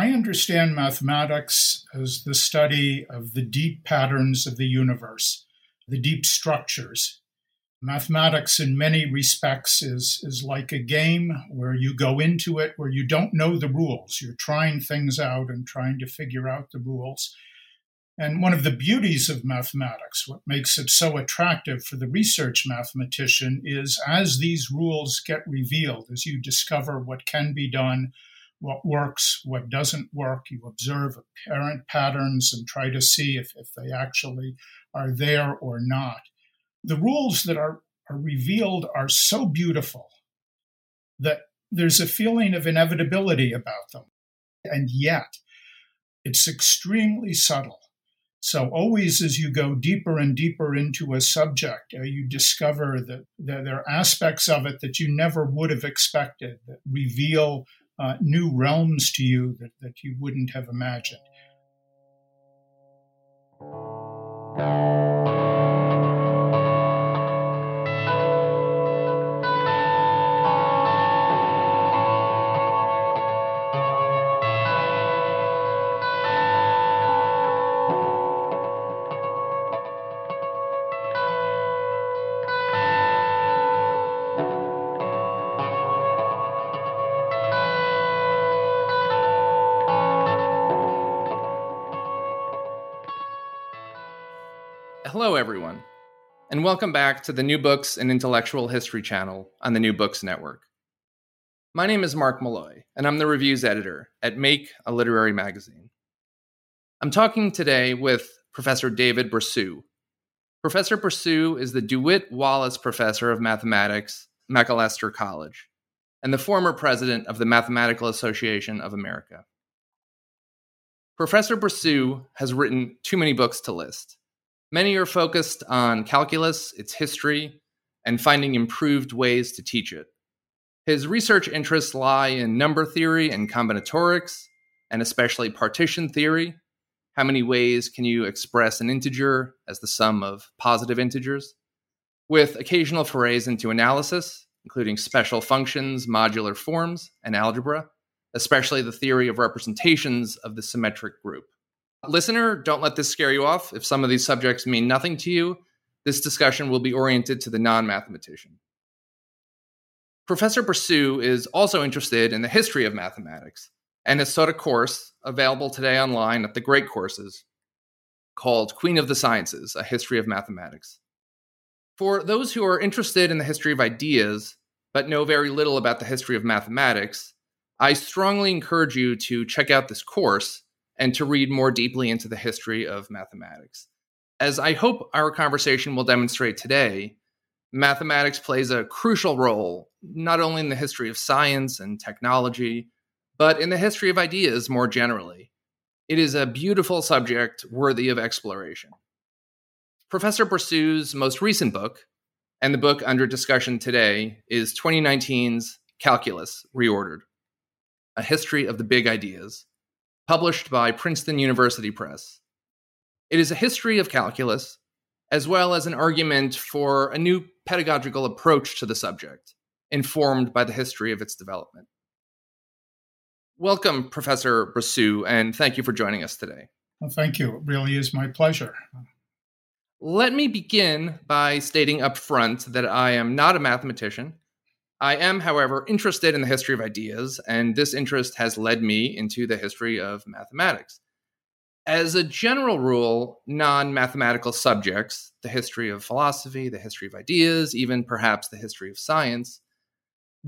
I understand mathematics as the study of the deep patterns of the universe, the deep structures. Mathematics, in many respects, is like a game where you go into it, where you don't know the rules. You're trying things out and trying to figure out the rules. And one of the beauties of mathematics, what makes it so attractive for the research mathematician, is as these rules get revealed, as you discover what can be done, what works, what doesn't work, you observe apparent patterns and try to see if they actually are there or not. The rules that are revealed are so beautiful that there's a feeling of inevitability about them. And yet, it's extremely subtle. So always as you go deeper and deeper into a subject, you discover that there are aspects of it that you never would have expected, that reveal new realms to you that you wouldn't have imagined. Hello, everyone, and welcome back to the New Books and Intellectual History channel on the New Books Network. My name is Mark Malloy, and I'm the reviews editor at Make a Literary Magazine. I'm talking today with Professor David Bressoud. Professor Bressoud is the DeWitt Wallace Professor of Mathematics, Macalester College, and the former president of the Mathematical Association of America. Professor Bressoud has written too many books to list. Many are focused on calculus, its history, and finding improved ways to teach it. His research interests lie in number theory and combinatorics, and especially partition theory. How many ways can you express an integer as the sum of positive integers? With occasional forays into analysis, including special functions, modular forms, and algebra, especially the theory of representations of the symmetric group. Listener, don't let this scare you off. If some of these subjects mean nothing to you, this discussion will be oriented to the non-mathematician. Professor Bressoud is also interested in the history of mathematics and has taught a course available today online at The Great Courses called Queen of the Sciences, A History of Mathematics. For those who are interested in the history of ideas, but know very little about the history of mathematics, I strongly encourage you to check out this course and to read more deeply into the history of mathematics. As I hope our conversation will demonstrate today, mathematics plays a crucial role, not only in the history of science and technology, but in the history of ideas more generally. It is a beautiful subject worthy of exploration. Professor Bressoud's most recent book, and the book under discussion today, is 2019's Calculus Reordered, A History of the Big Ideas, published by Princeton University Press. It is a history of calculus, as well as an argument for a new pedagogical approach to the subject, informed by the history of its development. Welcome, Professor Bressoud, and thank you for joining us today. Well, thank you. It really is my pleasure. Let me begin by stating up front that I am not a mathematician. I am, however, interested in the history of ideas, and this interest has led me into the history of mathematics. As a general rule, non-mathematical subjects, the history of philosophy, the history of ideas, even perhaps the history of science,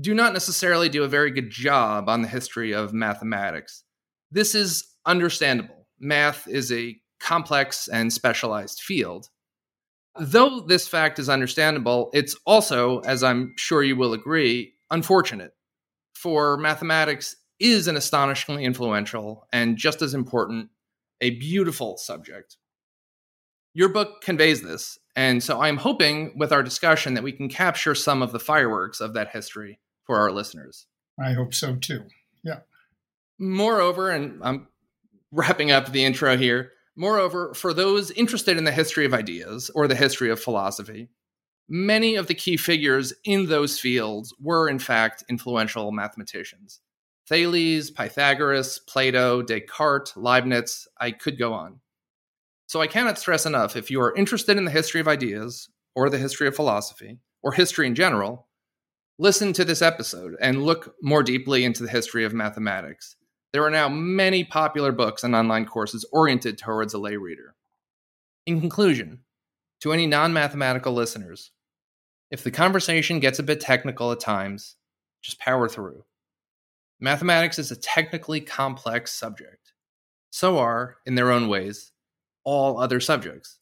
do not necessarily do a very good job on the history of mathematics. This is understandable. Math is a complex and specialized field. Though this fact is understandable, it's also, as I'm sure you will agree, unfortunate. For mathematics is an astonishingly influential and, just as important, a beautiful subject. Your book conveys this, and so I'm hoping with our discussion that we can capture some of the fireworks of that history for our listeners. I hope so, too. Yeah. Moreover, and I'm wrapping up the intro here, moreover, for those interested in the history of ideas or the history of philosophy, many of the key figures in those fields were, in fact, influential mathematicians. Thales, Pythagoras, Plato, Descartes, Leibniz, I could go on. So I cannot stress enough, if you are interested in the history of ideas, or the history of philosophy, or history in general, listen to this episode and look more deeply into the history of mathematics. There are now many popular books and online courses oriented towards a lay reader. In conclusion, to any non-mathematical listeners, if the conversation gets a bit technical at times, just power through. Mathematics is a technically complex subject. So are, in their own ways, all other subjects.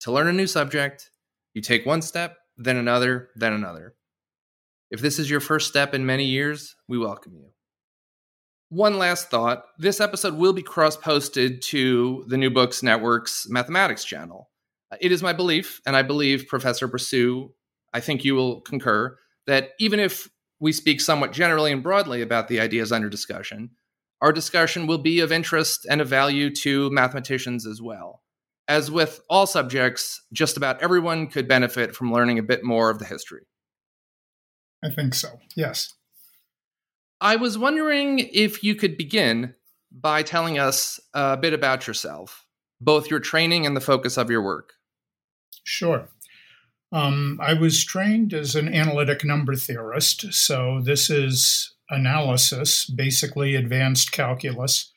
To learn a new subject, you take one step, then another, then another. If this is your first step in many years, we welcome you. One last thought. This episode will be cross-posted to the New Books Network's mathematics channel. It is my belief, and I believe Professor Bressoud, I think you will concur, that even if we speak somewhat generally and broadly about the ideas under discussion, our discussion will be of interest and of value to mathematicians as well. As with all subjects, just about everyone could benefit from learning a bit more of the history. I think so, yes. I was wondering if you could begin by telling us a bit about yourself, both your training and the focus of your work. Sure. I was trained as an analytic number theorist, so this is analysis, basically advanced calculus,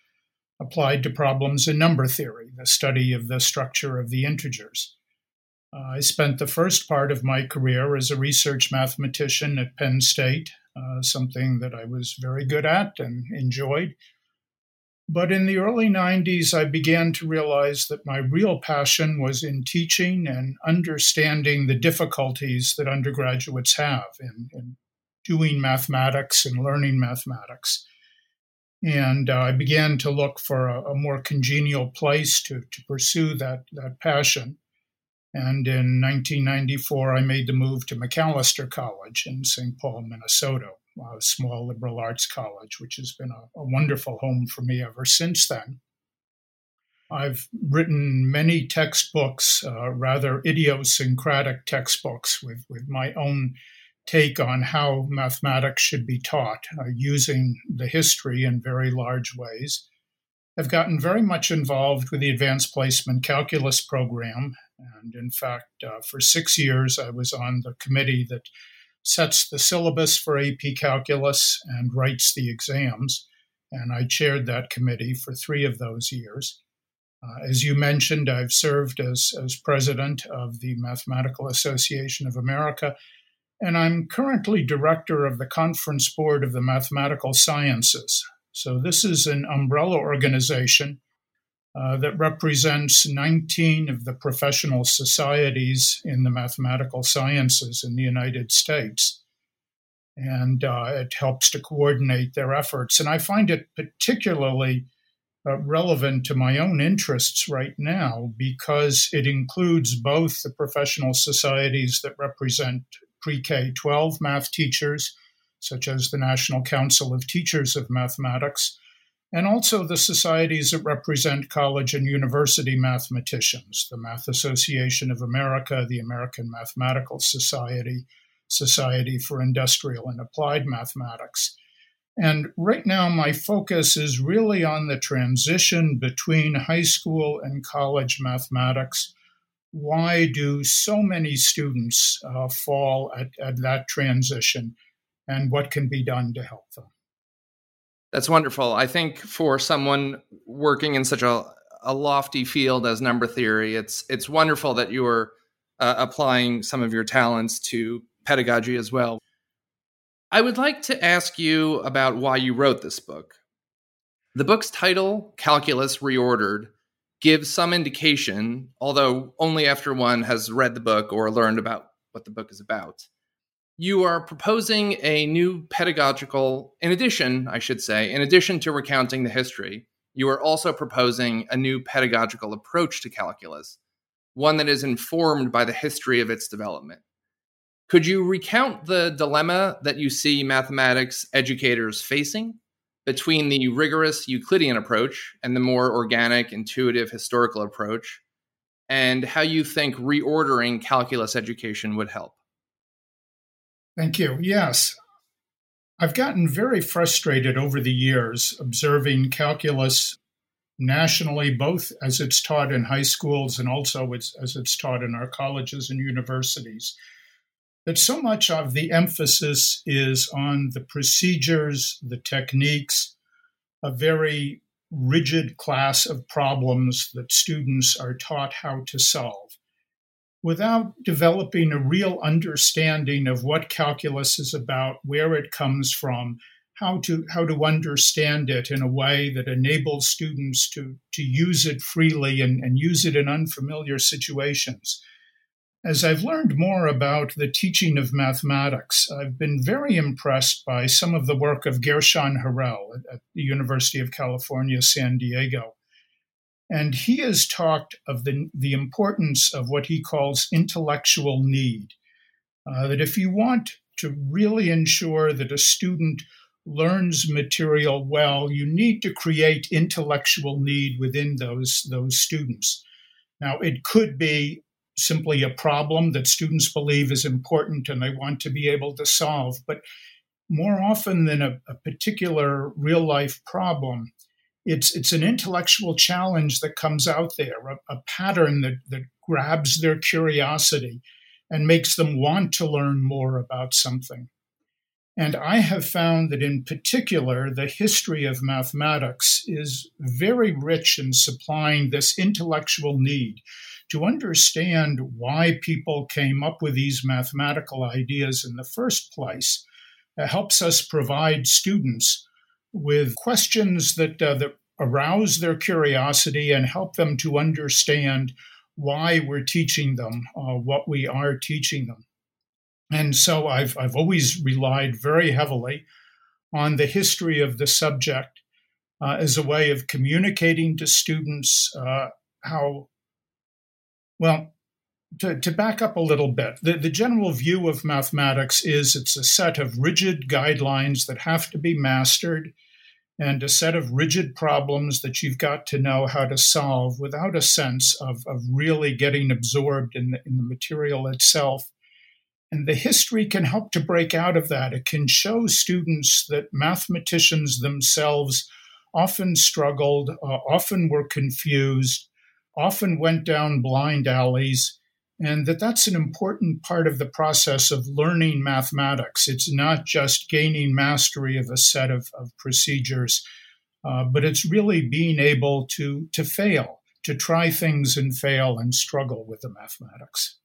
applied to problems in number theory, the study of the structure of the integers. I spent the first part of my career as a research mathematician at Penn State, something that I was very good at and enjoyed. But in the early 90s, I began to realize that my real passion was in teaching and understanding the difficulties that undergraduates have in doing mathematics and learning mathematics. And I began to look for a more congenial place to pursue that passion. And in 1994, I made the move to Macalester College in St. Paul, Minnesota, a small liberal arts college, which has been a wonderful home for me ever since then. I've written many textbooks, rather idiosyncratic textbooks, with my own take on how mathematics should be taught, using the history in very large ways. I've gotten very much involved with the Advanced Placement Calculus program. And in fact, for 6 years, I was on the committee that sets the syllabus for AP Calculus and writes the exams. And I chaired that committee for 3 of those years. As you mentioned, I've served as president of the Mathematical Association of America, and I'm currently director of the Conference Board of the Mathematical Sciences. So this is an umbrella organization that represents 19 of the professional societies in the mathematical sciences in the United States. And it helps to coordinate their efforts. And I find it particularly relevant to my own interests right now because it includes both the professional societies that represent pre-K-12 math teachers, such as the National Council of Teachers of Mathematics, and also the societies that represent college and university mathematicians, the Math Association of America, the American Mathematical Society, Society for Industrial and Applied Mathematics. And right now, my focus is really on the transition between high school and college mathematics. Why do so many students fall at that transition, and what can be done to help them? That's wonderful. I think for someone working in such a lofty field as number theory, it's wonderful that you are applying some of your talents to pedagogy as well. I would like to ask you about why you wrote this book. The book's title, Calculus Reordered, gives some indication, although only after one has read the book or learned about what the book is about. You are proposing a new pedagogical, in addition to recounting the history, you are also proposing a new pedagogical approach to calculus, one that is informed by the history of its development. Could you recount the dilemma that you see mathematics educators facing between the rigorous Euclidean approach and the more organic, intuitive, historical approach, and how you think reordering calculus education would help? Thank you. Yes. I've gotten very frustrated over the years observing calculus nationally, both as it's taught in high schools and also as it's taught in our colleges and universities, that so much of the emphasis is on the procedures, the techniques, a very rigid class of problems that students are taught how to solve, without developing a real understanding of what calculus is about, where it comes from, how to understand it in a way that enables students to use it freely and use it in unfamiliar situations. As I've learned more about the teaching of mathematics, I've been very impressed by some of the work of Gershon Harel at the University of California, San Diego. And he has talked of the importance of what he calls intellectual need, that if you want to really ensure that a student learns material well, you need to create intellectual need within those students. Now, it could be simply a problem that students believe is important and they want to be able to solve. But more often than a particular real-life problem, it's an intellectual challenge that comes out there, a pattern that grabs their curiosity and makes them want to learn more about something. And I have found that in particular, the history of mathematics is very rich in supplying this intellectual need to understand why people came up with these mathematical ideas in the first place. It helps us provide students with questions that arouse their curiosity and help them to understand why we're teaching them, what we are teaching them. And so I've always relied very heavily on the history of the subject as a way of communicating to students to back up a little bit, the general view of mathematics is it's a set of rigid guidelines that have to be mastered and a set of rigid problems that you've got to know how to solve without a sense of really getting absorbed in the material itself. And the history can help to break out of that. It can show students that mathematicians themselves often struggled, often were confused, often went down blind alleys, and that's an important part of the process of learning mathematics. It's not just gaining mastery of a set of procedures, but it's really being able to fail, to try things and fail and struggle with the mathematics.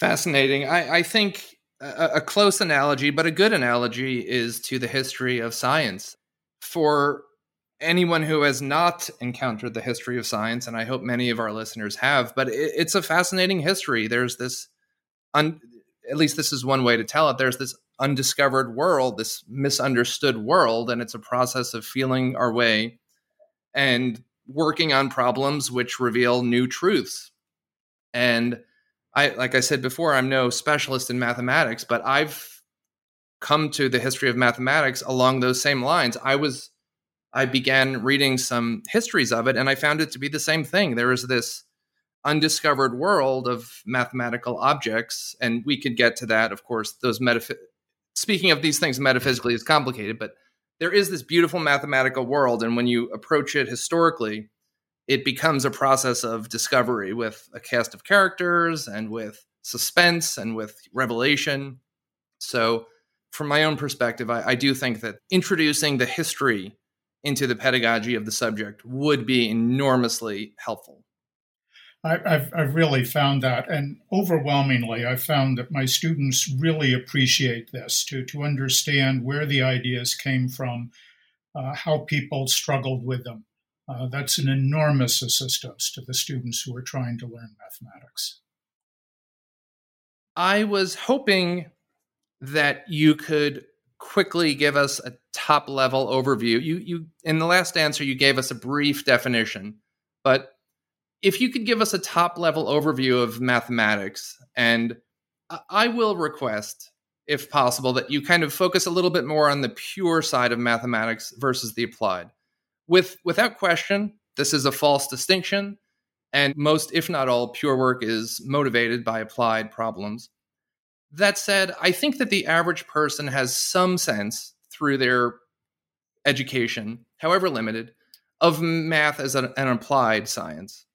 Fascinating. I think a close analogy, but a good analogy, is to the history of science. For anyone who has not encountered the history of science, and I hope many of our listeners have, but it's a fascinating history. There's this, at least this is one way to tell it, there's this undiscovered world, this misunderstood world, and it's a process of feeling our way and working on problems which reveal new truths. And like I said before, I'm no specialist in mathematics, but I've come to the history of mathematics along those same lines. I began reading some histories of it, and I found it to be the same thing. There is this undiscovered world of mathematical objects, and we could get to that, of course. Speaking of these things metaphysically is complicated, but there is this beautiful mathematical world, and when you approach it historically, it becomes a process of discovery with a cast of characters and with suspense and with revelation. So from my own perspective, I do think that introducing the history into the pedagogy of the subject would be enormously helpful. I've really found that, and overwhelmingly, I've found that my students really appreciate this, to understand where the ideas came from, how people struggled with them. That's an enormous assistance to the students who are trying to learn mathematics. I was hoping that you could quickly give us a top-level overview. You in the last answer, you gave us a brief definition, but if you could give us a top-level overview of mathematics, and I will request, if possible, that you kind of focus a little bit more on the pure side of mathematics versus the applied. Without question, this is a false distinction, and most, if not all, pure work is motivated by applied problems. That said, I think that the average person has some sense through their education, however limited, of math as an applied science.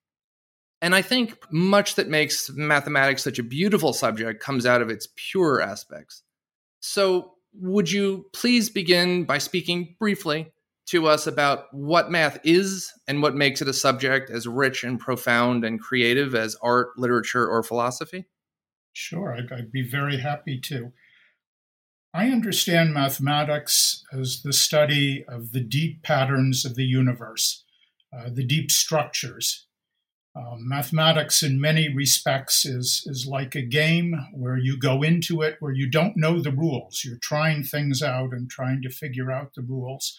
And I think much that makes mathematics such a beautiful subject comes out of its pure aspects. So would you please begin by speaking briefly to us about what math is and what makes it a subject as rich and profound and creative as art, literature, or philosophy? Sure, I'd be very happy to. I understand mathematics as the study of the deep patterns of the universe, the deep structures. Mathematics in many respects is like a game where you go into it, where you don't know the rules. You're trying things out and trying to figure out the rules.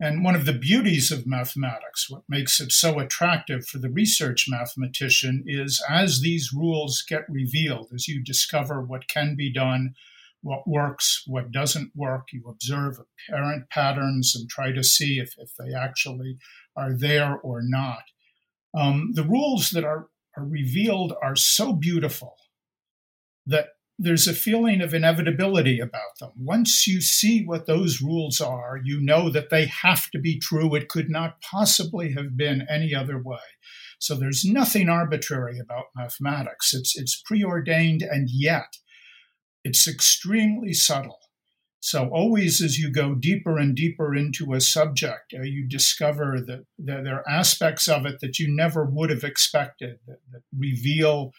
And one of the beauties of mathematics, what makes it so attractive for the research mathematician, is as these rules get revealed, as you discover what can be done, what works, what doesn't work, you observe apparent patterns and try to see if they actually are there or not. The rules that are revealed are so beautiful that there's a feeling of inevitability about them. Once you see what those rules are, you know that they have to be true. It could not possibly have been any other way. So there's nothing arbitrary about mathematics. It's preordained, and yet it's extremely subtle. So always as you go deeper and deeper into a subject, you discover that there are aspects of it that you never would have expected, that reveal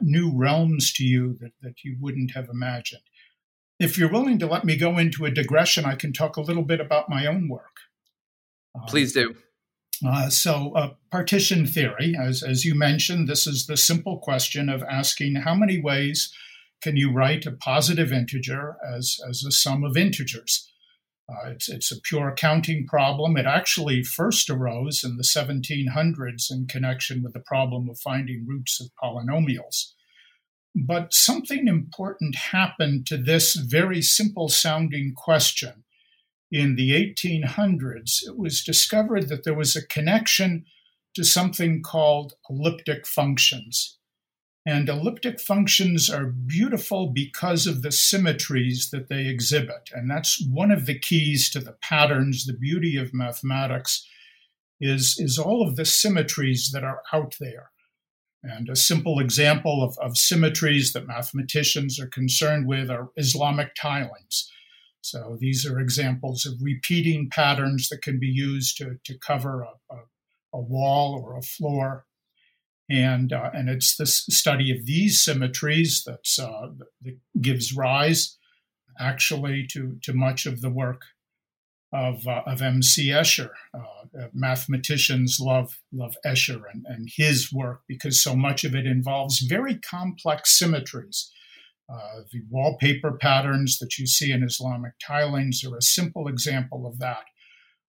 new realms to you that you wouldn't have imagined. If you're willing to let me go into a digression, I can talk a little bit about my own work. Please do. Partition theory, as you mentioned, this is the simple question of asking how many ways can you write a positive integer as a sum of integers? It's a pure counting problem. It actually first arose in the 1700s in connection with the problem of finding roots of polynomials. But something important happened to this very simple-sounding question. In the 1800s, it was discovered that there was a connection to something called elliptic functions. And elliptic functions are beautiful because of the symmetries that they exhibit. And that's one of the keys to the patterns. The beauty of mathematics is all of the symmetries that are out there. And a simple example of symmetries that mathematicians are concerned with are Islamic tilings. So these are examples of repeating patterns that can be used to cover a wall or a floor. And it's the study of these symmetries that gives rise, actually, to much of the work of M.C. Escher. Mathematicians love Escher and his work because so much of it involves very complex symmetries. The wallpaper patterns that you see in Islamic tilings are a simple example of that.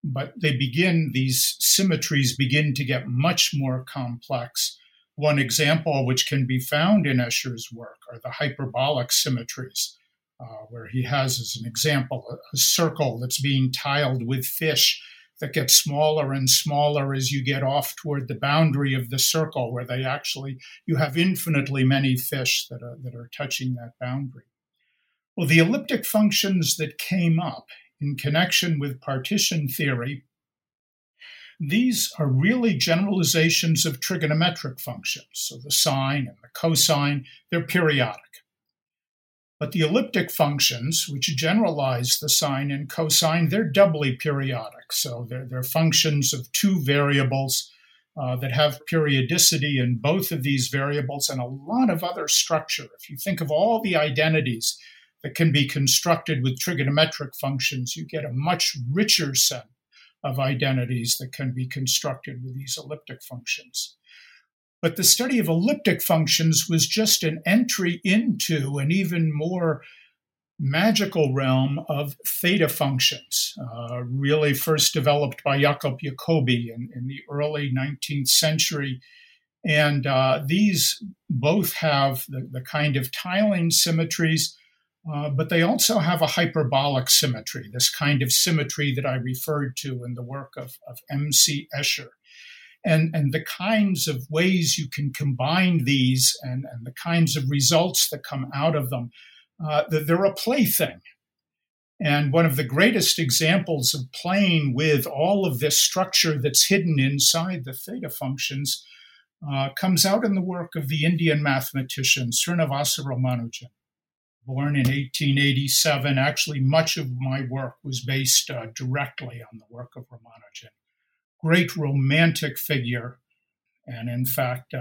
But these symmetries begin to get much more complex. One example which can be found in Escher's work are the hyperbolic symmetries, where he has as an example a circle that's being tiled with fish that gets smaller and smaller as you get off toward the boundary of the circle, where you have infinitely many fish that are touching that boundary. Well, the elliptic functions that came up in connection with partition theory, these are really generalizations of trigonometric functions. So the sine and the cosine, they're periodic. But the elliptic functions, which generalize the sine and cosine, they're doubly periodic. So they're functions of two variables that have periodicity in both of these variables and a lot of other structure. If you think of all the identities that can be constructed with trigonometric functions, you get a much richer set of identities that can be constructed with these elliptic functions. But the study of elliptic functions was just an entry into an even more magical realm of theta functions, really first developed by Jacob Jacobi in the early 19th century. And these both have the kind of tiling symmetries, but they also have a hyperbolic symmetry, this kind of symmetry that I referred to in the work of M.C. Escher. And the kinds of ways you can combine these and the kinds of results that come out of them that they're a plaything. And one of the greatest examples of playing with all of this structure that's hidden inside the theta functions comes out in the work of the Indian mathematician Srinivasa Ramanujan, born in 1887. Actually, much of my work was based directly on the work of Ramanujan. Great romantic figure. And in fact,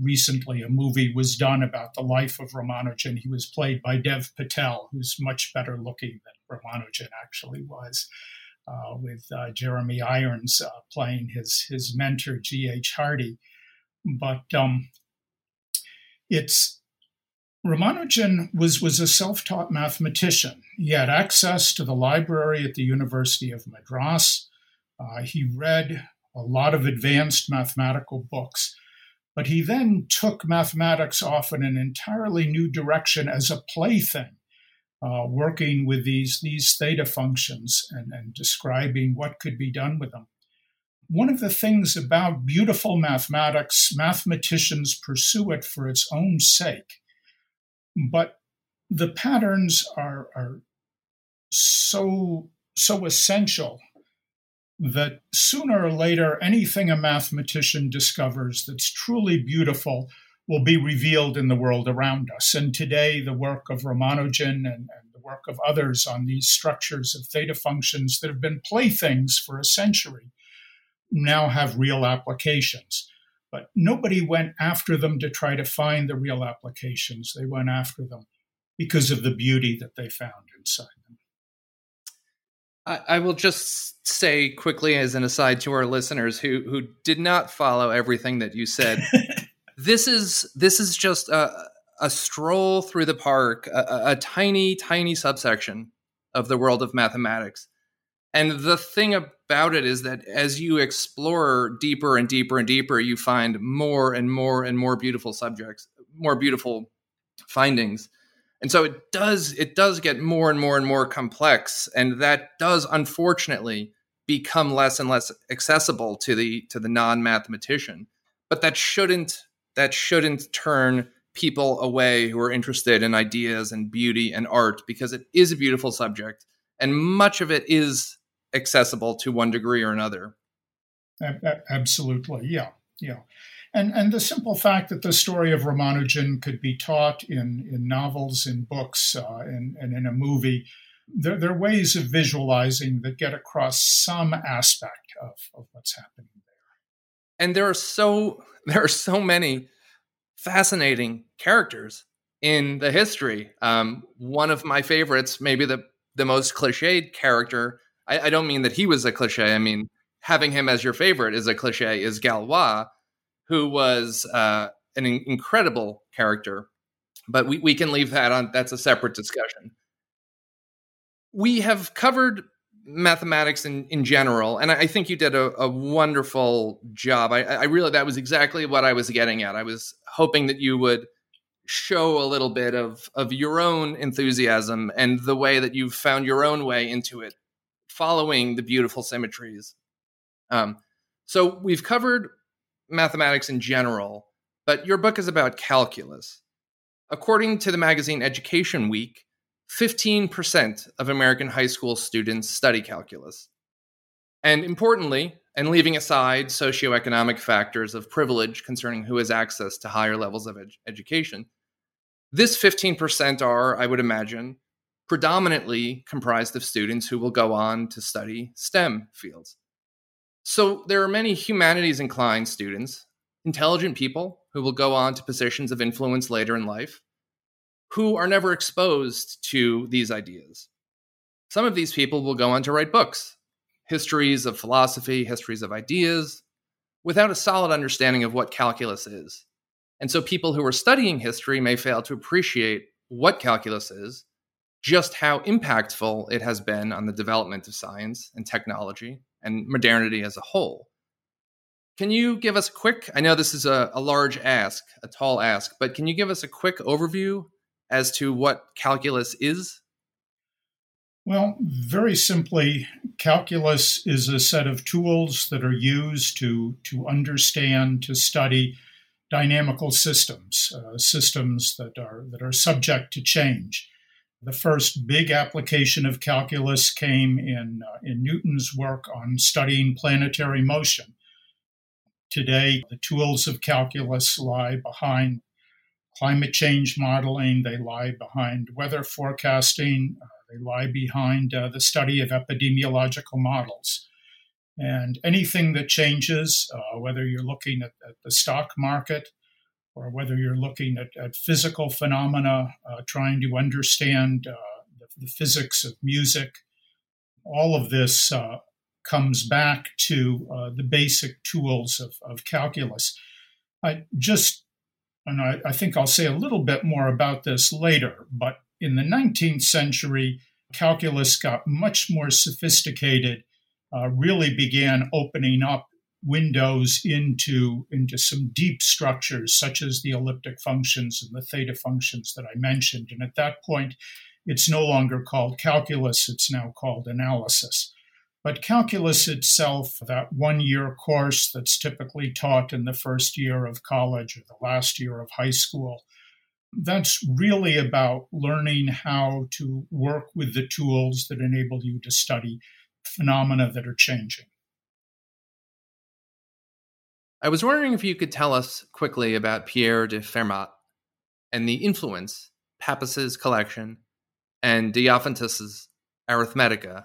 recently a movie was done about the life of Ramanujan. He was played by Dev Patel, who's much better looking than Ramanujan actually was, with Jeremy Irons playing his mentor, G.H. Hardy. But Ramanujan was a self-taught mathematician. He had access to the library at the University of Madras. He read a lot of advanced mathematical books, but he then took mathematics off in an entirely new direction as a plaything, working with these theta functions and describing what could be done with them. One of the things about beautiful mathematics, mathematicians pursue it for its own sake, but the patterns are so essential that sooner or later, anything a mathematician discovers that's truly beautiful will be revealed in the world around us. And today, the work of Ramanujan and the work of others on these structures of theta functions that have been playthings for a century now have real applications. But nobody went after them to try to find the real applications. They went after them because of the beauty that they found inside them. I will just say quickly as an aside to our listeners who did not follow everything that you said, this is just a stroll through the park, a tiny, tiny subsection of the world of mathematics. And the thing about it is that as you explore deeper and deeper and deeper, you find more and more and more beautiful subjects, more beautiful findings. And so it does get more and more and more complex, and that does unfortunately become less and less accessible to the non-mathematician. But that shouldn't turn people away who are interested in ideas and beauty and art, because it is a beautiful subject, and much of it is accessible to one degree or another. Absolutely, yeah. And the simple fact that the story of Ramanujan could be taught in novels, in books, and in a movie, there are ways of visualizing that get across some aspect of what's happening there. And there are so many fascinating characters in the history. One of my favorites, maybe the most cliched character, I don't mean that he was a cliche, I mean having him as your favorite is a cliche, is Galois, who was an incredible character, but we can leave that on. That's a separate discussion. We have covered mathematics in general, and I think you did a wonderful job. I really, that was exactly what I was getting at. I was hoping that you would show a little bit of your own enthusiasm and the way that you've found your own way into it, following the beautiful symmetries. So we've covered mathematics in general, but your book is about calculus. According to the magazine Education Week, 15% of American high school students study calculus. And importantly, and leaving aside socioeconomic factors of privilege concerning who has access to higher levels of education, this 15% are, I would imagine, predominantly comprised of students who will go on to study STEM fields. So there are many humanities-inclined students, intelligent people who will go on to positions of influence later in life, who are never exposed to these ideas. Some of these people will go on to write books, histories of philosophy, histories of ideas, without a solid understanding of what calculus is. And so people who are studying history may fail to appreciate what calculus is, just how impactful it has been on the development of science and technology and modernity as a whole. Can you give us a quick, I know this is a large ask, a tall ask, but can you give us a quick overview as to what calculus is? Well, very simply, calculus is a set of tools that are used to understand, to study dynamical systems, systems that are subject to change. The first big application of calculus came in Newton's work on studying planetary motion. Today, the tools of calculus lie behind climate change modeling, they lie behind weather forecasting, they lie behind the study of epidemiological models. And anything that changes, whether you're looking at the stock market or whether you're looking at physical phenomena, trying to understand the physics of music, all of this comes back to the basic tools of calculus. I think I'll say a little bit more about this later, but in the 19th century, calculus got much more sophisticated, really began opening up windows into some deep structures, such as the elliptic functions and the theta functions that I mentioned. And at that point, it's no longer called calculus, it's now called analysis. But calculus itself, that one-year course that's typically taught in the first year of college or the last year of high school, that's really about learning how to work with the tools that enable you to study phenomena that are changing. I was wondering if you could tell us quickly about Pierre de Fermat and the influence Pappus's collection and Diophantus's Arithmetica,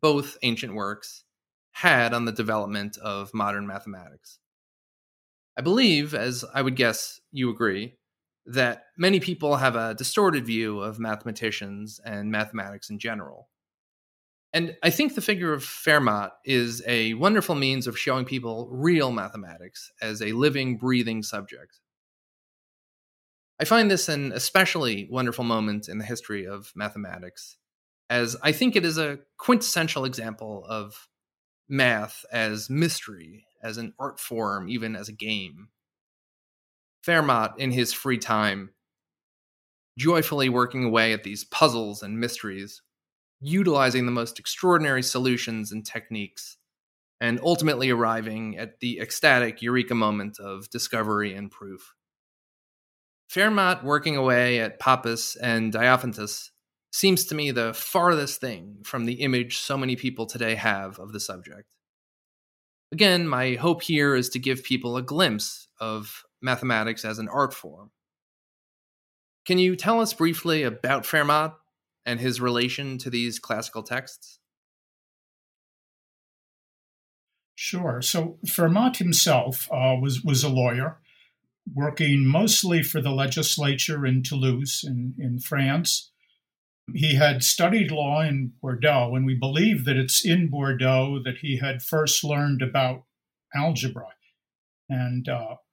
both ancient works, had on the development of modern mathematics. I believe, as I would guess you agree, that many people have a distorted view of mathematicians and mathematics in general. And I think the figure of Fermat is a wonderful means of showing people real mathematics as a living, breathing subject. I find this an especially wonderful moment in the history of mathematics, as I think it is a quintessential example of math as mystery, as an art form, even as a game. Fermat, in his free time, joyfully working away at these puzzles and mysteries, utilizing the most extraordinary solutions and techniques, and ultimately arriving at the ecstatic eureka moment of discovery and proof. Fermat working away at Pappus and Diophantus seems to me the farthest thing from the image so many people today have of the subject. Again, my hope here is to give people a glimpse of mathematics as an art form. Can you tell us briefly about Fermat and his relation to these classical texts? Sure. So Fermat himself was a lawyer, working mostly for the legislature in Toulouse in France. He had studied law in Bordeaux, and we believe that it's in Bordeaux that he had first learned about algebra. And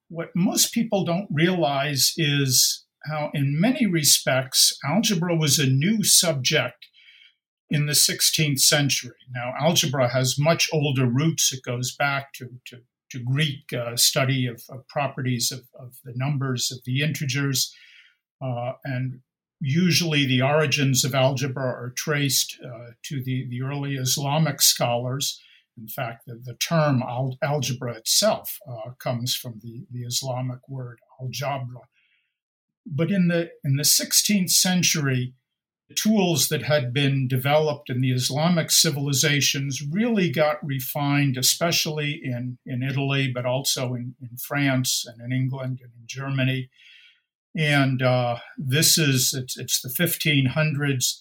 what most people don't realize is how in many respects, algebra was a new subject in the 16th century. Now, algebra has much older roots. It goes back to Greek study of properties of the numbers, of the integers. And usually the origins of algebra are traced to the early Islamic scholars. In fact, the term algebra itself comes from the Islamic word al-jabra. But in the 16th century, the tools that had been developed in the Islamic civilizations really got refined, especially in Italy, but also in France and in England and in Germany. And it's the 1500s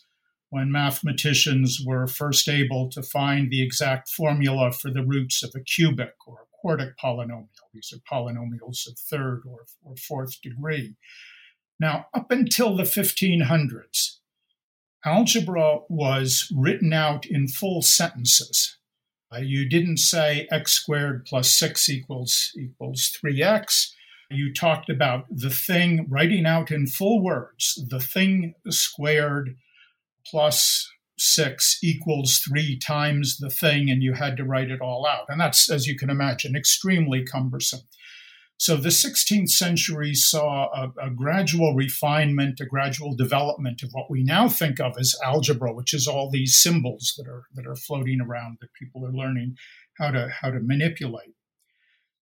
when mathematicians were first able to find the exact formula for the roots of a cubic or a quartic polynomial. These are polynomials of third or fourth degree. Now, up until the 1500s, algebra was written out in full sentences. You didn't say x squared plus 6 equals 3x. You talked about the thing, writing out in full words, the thing squared plus 6 equals 3 times the thing, and you had to write it all out. And that's, as you can imagine, extremely cumbersome. So the 16th century saw a gradual refinement, a gradual development of what we now think of as algebra, which is all these symbols that are floating around that people are learning how to manipulate.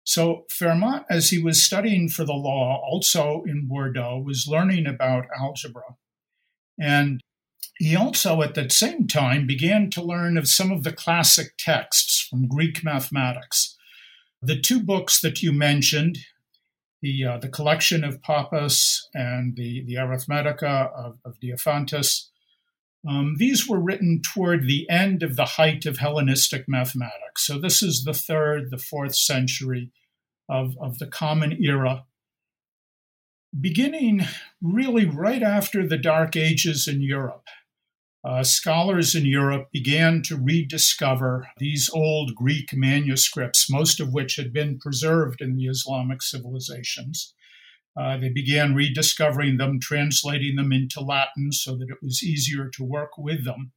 So Fermat, as he was studying for the law, also in Bordeaux, was learning about algebra. And He also, at that same time, began to learn of some of the classic texts from Greek mathematics. The two books that you mentioned, the collection of Pappus and the Arithmetica of Diophantus, these were written toward the end of the height of Hellenistic mathematics. So this is the 3rd, the 4th century of the Common Era, beginning really right after the Dark Ages in Europe. Scholars in Europe began to rediscover these old Greek manuscripts, most of which had been preserved in the Islamic civilizations. They began rediscovering them, translating them into Latin so that it was easier to work with them.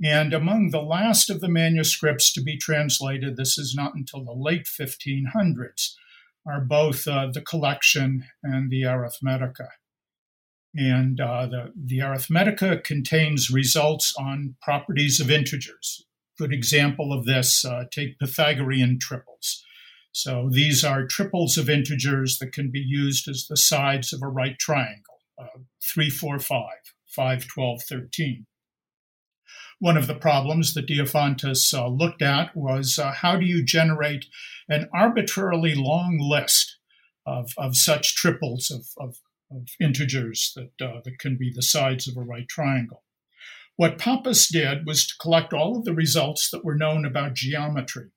And among the last of the manuscripts to be translated, this is not until the late 1500s, are both the collection and the Arithmetica. And the Arithmetica contains results on properties of integers. Good example of this, take Pythagorean triples. So these are triples of integers that can be used as the sides of a right triangle, 3, 4, 5, 5, 12, 13. One of the problems that Diophantus looked at was how do you generate an arbitrarily long list of such triples of integers that can be the sides of a right triangle. What Pappus did was to collect all of the results that were known about geometry.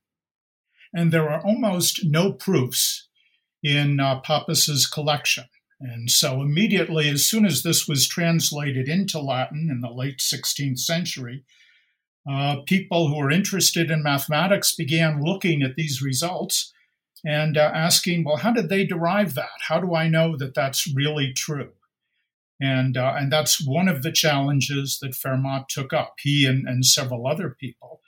And there are almost no proofs in Pappus's collection. And so immediately, as soon as this was translated into Latin in the late 16th century, people who were interested in mathematics began looking at these results and asking, well, how did they derive that? How do I know that that's really true? And that's one of the challenges that Fermat took up, he and several other people.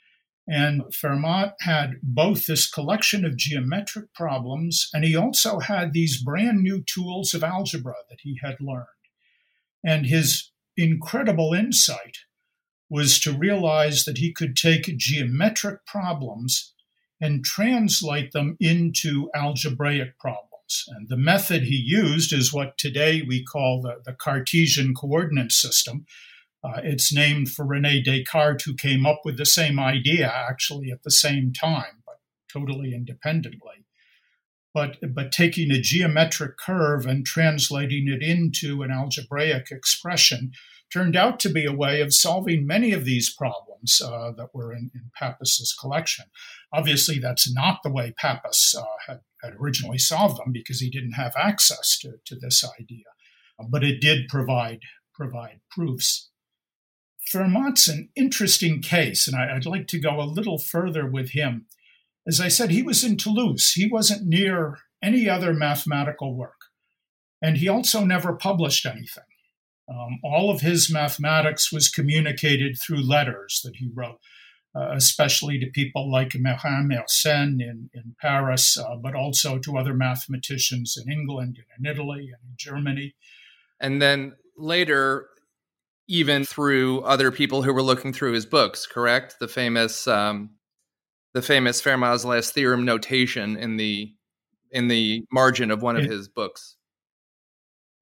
And Fermat had both this collection of geometric problems, and he also had these brand new tools of algebra that he had learned. And his incredible insight was to realize that he could take geometric problems and translate them into algebraic problems. And the method he used is what today we call the Cartesian coordinate system. It's named for René Descartes, who came up with the same idea, actually, at the same time, but totally independently. But taking a geometric curve and translating it into an algebraic expression turned out to be a way of solving many of these problems that were in Pappus's collection. Obviously, that's not the way Pappus had originally solved them, because he didn't have access to this idea. But it did provide proofs. Fermat's an interesting case, and I'd like to go a little further with him. As I said, he was in Toulouse. He wasn't near any other mathematical work, and he also never published anything. All of his mathematics was communicated through letters that he wrote, especially to people like Merlin Mersenne in Paris, but also to other mathematicians in England and in Italy and in Germany. And then later, even through other people who were looking through his books, correct? The famous Fermat's Last Theorem notation in the margin of one of his books.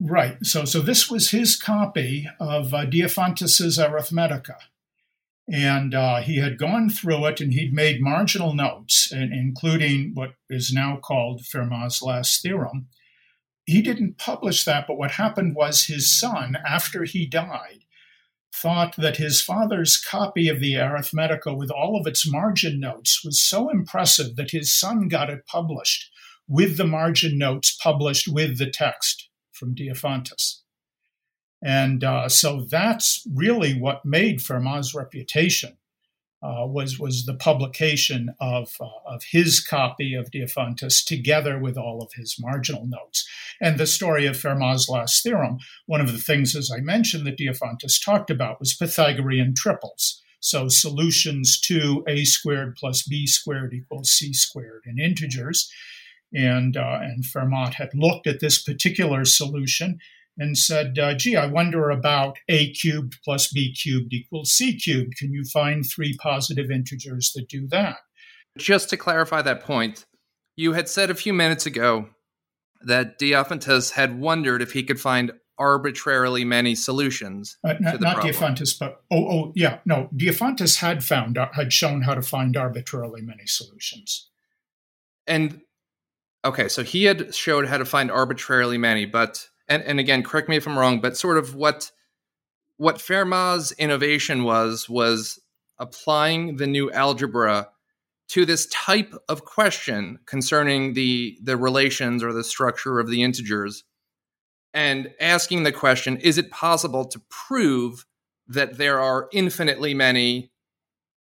Right. So this was his copy of Diophantus's Arithmetica, and he had gone through it and he'd made marginal notes, including what is now called Fermat's Last Theorem. He didn't publish that, but what happened was his son, after he died, thought that his father's copy of the Arithmetica with all of its margin notes was so impressive that his son got it published with the margin notes published with the text from Diophantus. And so that's really what made Fermat's reputation, was the publication of his copy of Diophantus together with all of his marginal notes. And the story of Fermat's Last Theorem, one of the things, as I mentioned, that Diophantus talked about was Pythagorean triples. So solutions to a squared plus b squared equals c squared in integers. And Fermat had looked at this particular solution and said, I wonder about a cubed plus b cubed equals c cubed. Can you find 3 positive integers that do that? Just to clarify that point, you had said a few minutes ago that Diophantus had wondered if he could find arbitrarily many solutions to the problem. Diophantus, but Diophantus had shown how to find arbitrarily many solutions. And okay, so he had showed how to find arbitrarily many, but and again, correct me if I'm wrong, but sort of what Fermat's innovation was applying the new algebra to this type of question concerning the relations or the structure of the integers, and asking the question, is it possible to prove that there are infinitely many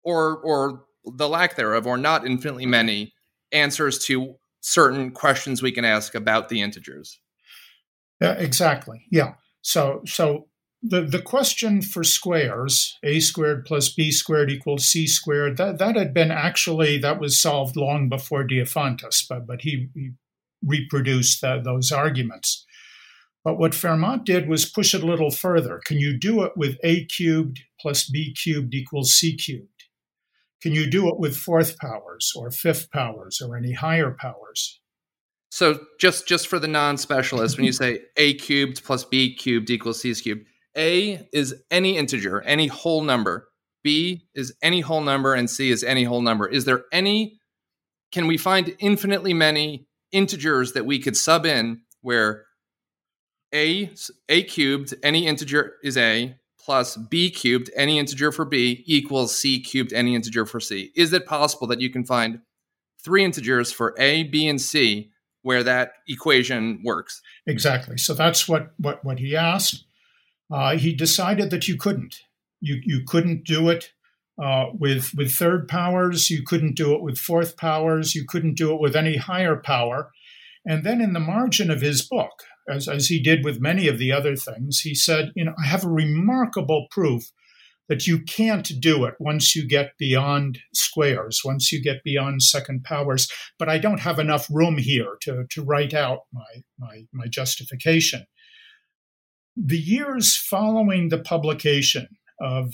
or the lack thereof, or not infinitely many answers to certain questions we can ask about the integers? Exactly. Yeah. So the question for squares, a squared plus b squared equals c squared, that was solved long before Diophantus, but he reproduced those arguments. But what Fermat did was push it a little further. Can you do it with a cubed plus b cubed equals c cubed? Can you do it with fourth powers or fifth powers or any higher powers? So just for the non-specialist, when you say a cubed plus b cubed equals c cubed, a is any integer, any whole number, b is any whole number, and c is any whole number. Is there any, can we find infinitely many integers that we could sub in where a cubed, any integer is a, plus b cubed, any integer for b, equals c cubed, any integer for c? Is it possible that you can find three integers for a, b, and c where that equation works? Exactly. So that's what he asked. He decided that you couldn't. You couldn't do it with third powers. You couldn't do it with fourth powers. You couldn't do it with any higher power. And then in the margin of his book, as he did with many of the other things, he said, I have a remarkable proof that you can't do it once you get beyond squares, once you get beyond second powers, but I don't have enough room here to write out my justification. The years following the publication of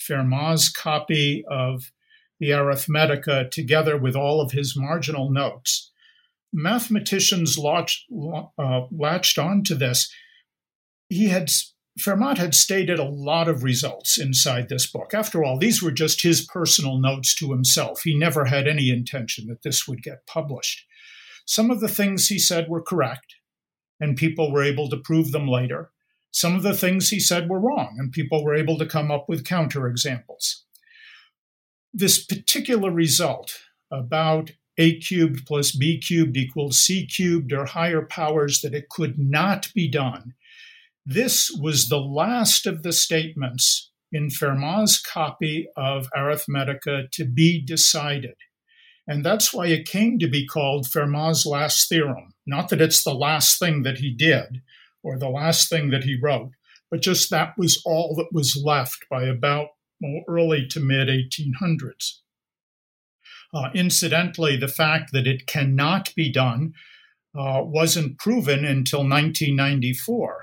Fermat's copy of the Arithmetica, together with all of his marginal notes, mathematicians latched onto this. Fermat had stated a lot of results inside this book. After all, these were just his personal notes to himself. He never had any intention that this would get published. Some of the things he said were correct, and people were able to prove them later. Some of the things he said were wrong, and people were able to come up with counterexamples. This particular result about a cubed plus b cubed equals c cubed or higher powers, that it could not be done, this was the last of the statements in Fermat's copy of Arithmetica to be decided. And that's why it came to be called Fermat's Last Theorem. Not that it's the last thing that he did or the last thing that he wrote, but just that was all that was left by about early to mid-1800s. Incidentally, the fact that it cannot be done wasn't proven until 1994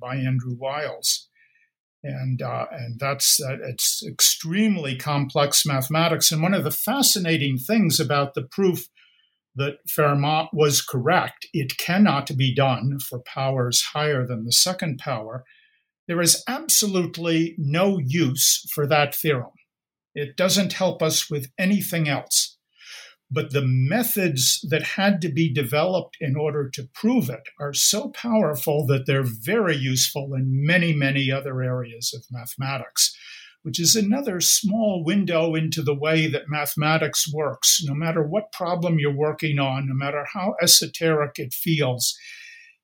by Andrew Wiles. And that's it's extremely complex mathematics. And one of the fascinating things about the proof that Fermat was correct, it cannot be done for powers higher than the second power, there is absolutely no use for that theorem. It doesn't help us with anything else. But the methods that had to be developed in order to prove it are so powerful that they're very useful in many, many other areas of mathematics, which is another small window into the way that mathematics works. No matter what problem you're working on, no matter how esoteric it feels,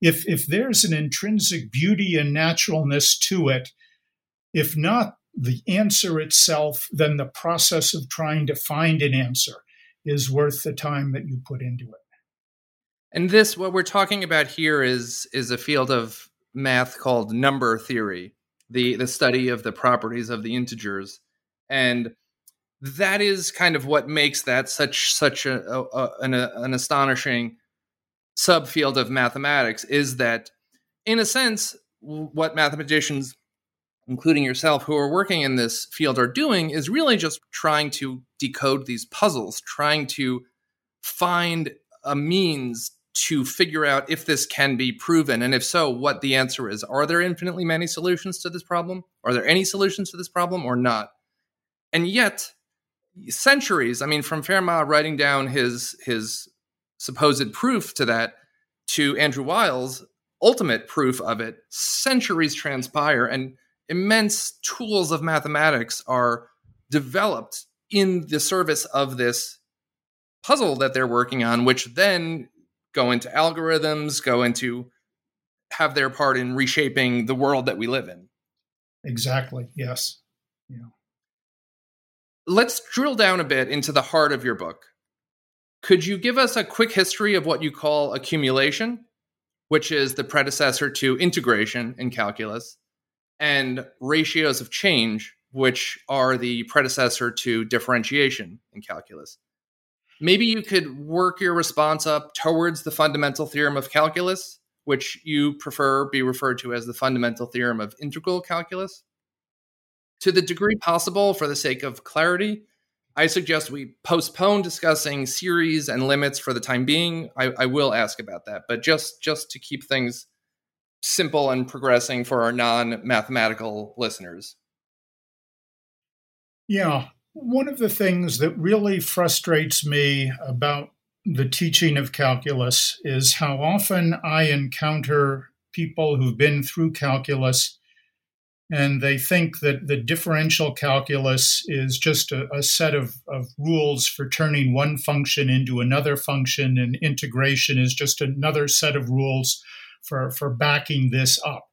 if there's an intrinsic beauty and naturalness to it, if not the answer itself, then the process of trying to find an answer is worth the time that you put into it. And this, what we're talking about here is a field of math called number theory, the study of the properties of the integers. And that is kind of what makes that such an astonishing subfield of mathematics, is that, in a sense, what mathematicians, including yourself, who are working in this field are doing is really just trying to decode these puzzles, trying to find a means to figure out if this can be proven, and if so, what the answer is. Are there infinitely many solutions to this problem? Are there any solutions to this problem or not? And yet, centuries, I mean, from Fermat writing down his supposed proof to that, to Andrew Wiles' ultimate proof of it, centuries transpire, and immense tools of mathematics are developed in the service of this puzzle that they're working on, which then go into algorithms, have their part in reshaping the world that we live in. Exactly. Yes. Yeah. Let's drill down a bit into the heart of your book. Could you give us a quick history of what you call accumulation, which is the predecessor to integration in calculus, and ratios of change, which are the predecessor to differentiation in calculus? Maybe you could work your response up towards the fundamental theorem of calculus, which you prefer be referred to as the fundamental theorem of integral calculus. To the degree possible, for the sake of clarity, I suggest we postpone discussing series and limits for the time being. I will ask about that, but just to keep things simple and progressing for our non-mathematical listeners. Yeah. One of the things that really frustrates me about the teaching of calculus is how often I encounter people who've been through calculus and they think that the differential calculus is just a set of rules for turning one function into another function, and integration is just another set of rules for backing this up.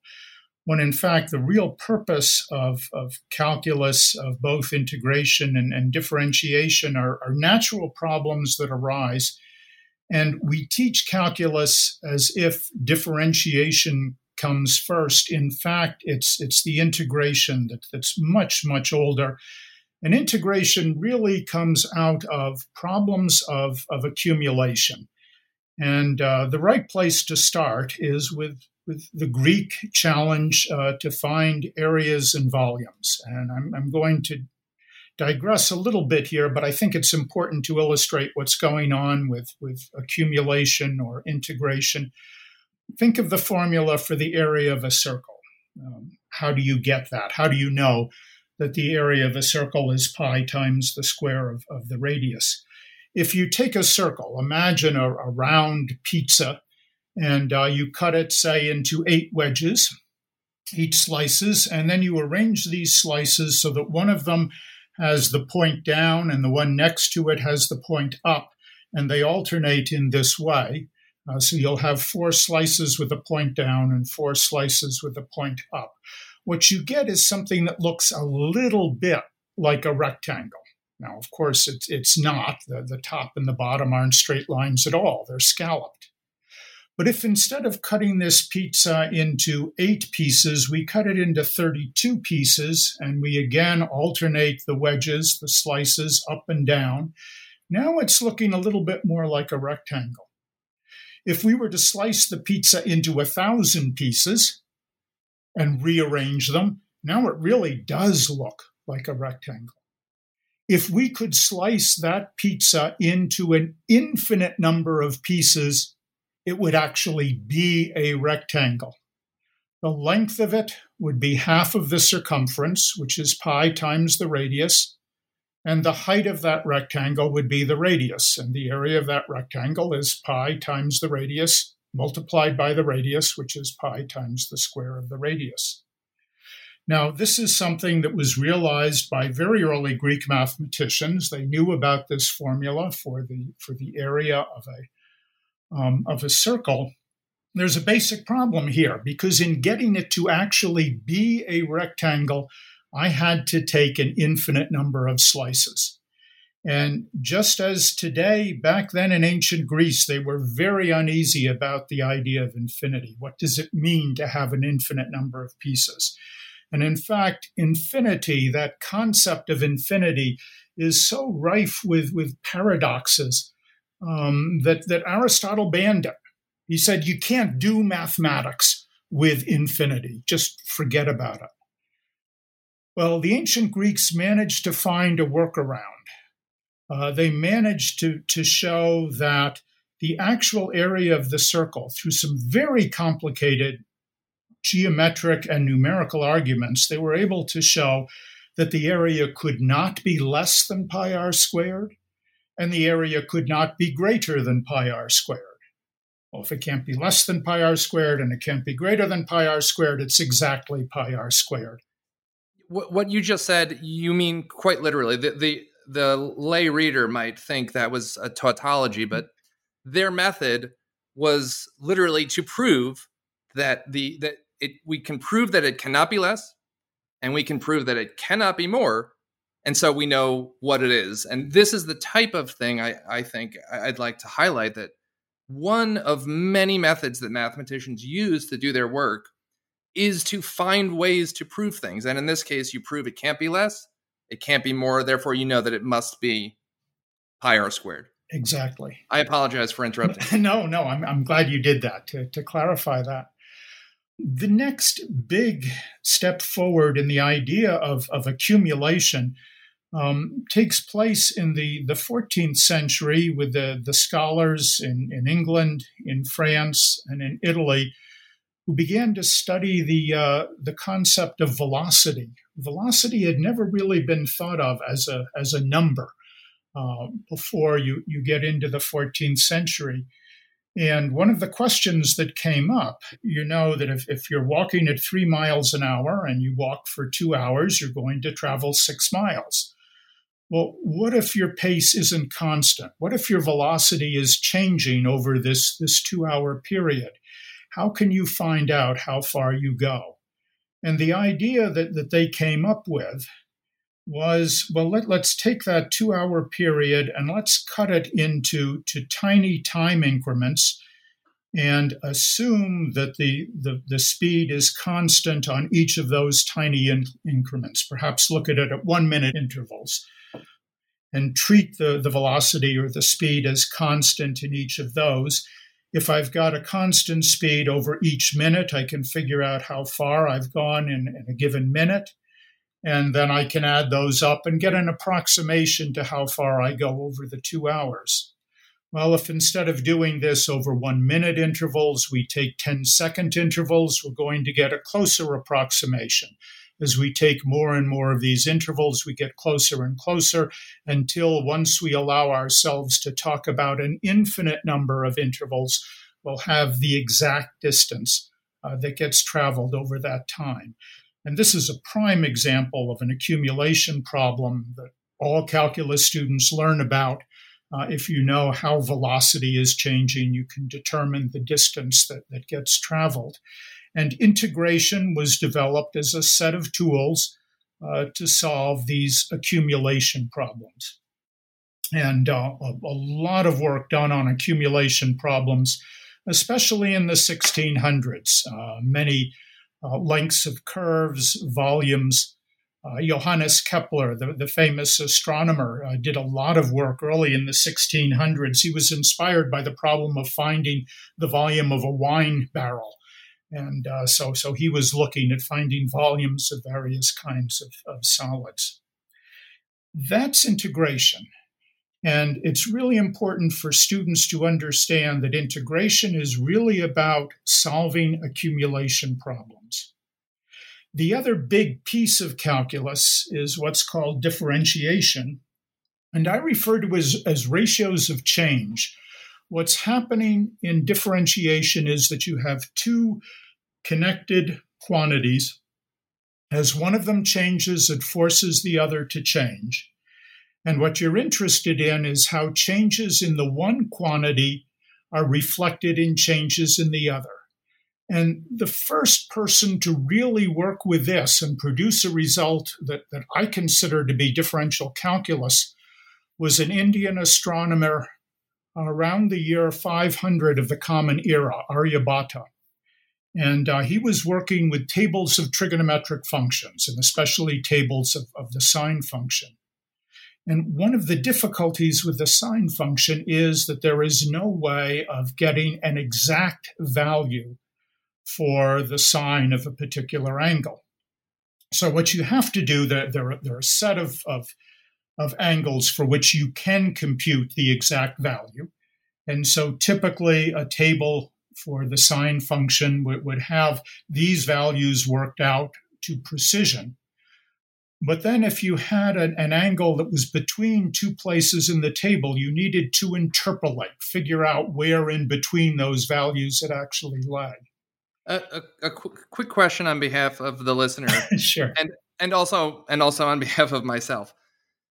When in fact, the real purpose of calculus, of both integration and differentiation, are natural problems that arise. And we teach calculus as if differentiation comes first. In fact, it's the integration that's much, much older. And integration really comes out of problems of accumulation. And the right place to start is with the Greek challenge to find areas and volumes. And I'm going to digress a little bit here, but I think it's important to illustrate what's going on with accumulation or integration. Think of the formula for the area of a circle. How do you get that? How do you know that the area of a circle is pi times the square of the radius? If you take a circle, imagine a round pizza, and you cut it, say, into 8 wedges, each slices, and then you arrange these slices so that one of them has the point down and the one next to it has the point up, and they alternate in this way. So you'll have 4 slices with a point down and 4 slices with a point up. What you get is something that looks a little bit like a rectangle. Now, of course, it's not. The top and the bottom aren't straight lines at all. They're scalloped. But if instead of cutting this pizza into 8 pieces, we cut it into 32 pieces, and we again alternate the wedges, the slices, up and down, now it's looking a little bit more like a rectangle. If we were to slice the pizza into 1,000 pieces and rearrange them, now it really does look like a rectangle. If we could slice that pizza into an infinite number of pieces, it would actually be a rectangle. The length of it would be half of the circumference, which is pi times the radius, and the height of that rectangle would be the radius, and the area of that rectangle is pi times the radius multiplied by the radius, which is pi times the square of the radius. Now, this is something that was realized by very early Greek mathematicians. They knew about this formula for the area of a circle. There's a basic problem here, because in getting it to actually be a rectangle, I had to take an infinite number of slices. And just as today, back then in ancient Greece, they were very uneasy about the idea of infinity. What does it mean to have an infinite number of pieces? And in fact, infinity, that concept of infinity, is so rife with paradoxes that Aristotle banned it. He said, you can't do mathematics with infinity. Just forget about it. Well, the ancient Greeks managed to find a workaround. They managed to show that the actual area of the circle through some very complicated geometric and numerical arguments. They were able to show that the area could not be less than pi r squared, and the area could not be greater than pi r squared. Well, if it can't be less than pi r squared and it can't be greater than pi r squared, it's exactly pi r squared. What you just said, you mean quite literally. The lay reader might think that was a tautology, but their method was literally to prove that we can prove that it cannot be less, and we can prove that it cannot be more, and so we know what it is. And this is the type of thing I think I'd like to highlight, that one of many methods that mathematicians use to do their work is to find ways to prove things. And in this case, you prove it can't be less, it can't be more, therefore you know that it must be pi r squared. Exactly. I apologize for interrupting. No, I'm glad you did that to clarify that. The next big step forward in the idea of accumulation takes place in the 14th century with the scholars in England, in France, and in Italy, who began to study the concept of velocity. Velocity had never really been thought of as a number before you get into the 14th century. And one of the questions that came up, you know, that if you're walking at 3 miles an hour and you walk for 2 hours, you're going to travel 6 miles. Well, what if your pace isn't constant? What if your velocity is changing over this 2 hour period? How can you find out how far you go? And the idea that they came up with was, well, let's take that 2 hour period and let's cut it into tiny time increments and assume that the speed is constant on each of those tiny increments. Perhaps look at it at 1 minute intervals and treat the velocity or the speed as constant in each of those. If I've got a constant speed over each minute, I can figure out how far I've gone in a given minute. And then I can add those up and get an approximation to how far I go over the 2 hours. Well, if instead of doing this over 1 minute intervals, we take 10-second intervals, we're going to get a closer approximation. As we take more and more of these intervals, we get closer and closer until once we allow ourselves to talk about an infinite number of intervals, we'll have the exact distance that gets traveled over that time. And this is a prime example of an accumulation problem that all calculus students learn about. If you know how velocity is changing, you can determine the distance that gets traveled. And integration was developed as a set of tools to solve these accumulation problems. And a lot of work done on accumulation problems, especially in the 1600s. Many lengths of curves, volumes. Johannes Kepler, the famous astronomer, did a lot of work early in the 1600s. He was inspired by the problem of finding the volume of a wine barrel. And so he was looking at finding volumes of various kinds of solids. That's integration. And it's really important for students to understand that integration is really about solving accumulation problems. The other big piece of calculus is what's called differentiation, and I refer to as ratios of change. What's happening in differentiation is that you have two connected quantities. As one of them changes, it forces the other to change. And what you're interested in is how changes in the one quantity are reflected in changes in the other. And the first person to really work with this and produce a result that I consider to be differential calculus was an Indian astronomer around the year 500 of the Common Era, Aryabhata. And he was working with tables of trigonometric functions, and especially tables of the sine function. And one of the difficulties with the sine function is that there is no way of getting an exact value for the sine of a particular angle. So what you have to do, there are a set of angles for which you can compute the exact value. And so typically a table for the sine function would have these values worked out to precision. But then if you had an angle that was between two places in the table, you needed to interpolate, figure out where in between those values it actually lay. A quick question on behalf of the listener. Sure. And also on behalf of myself.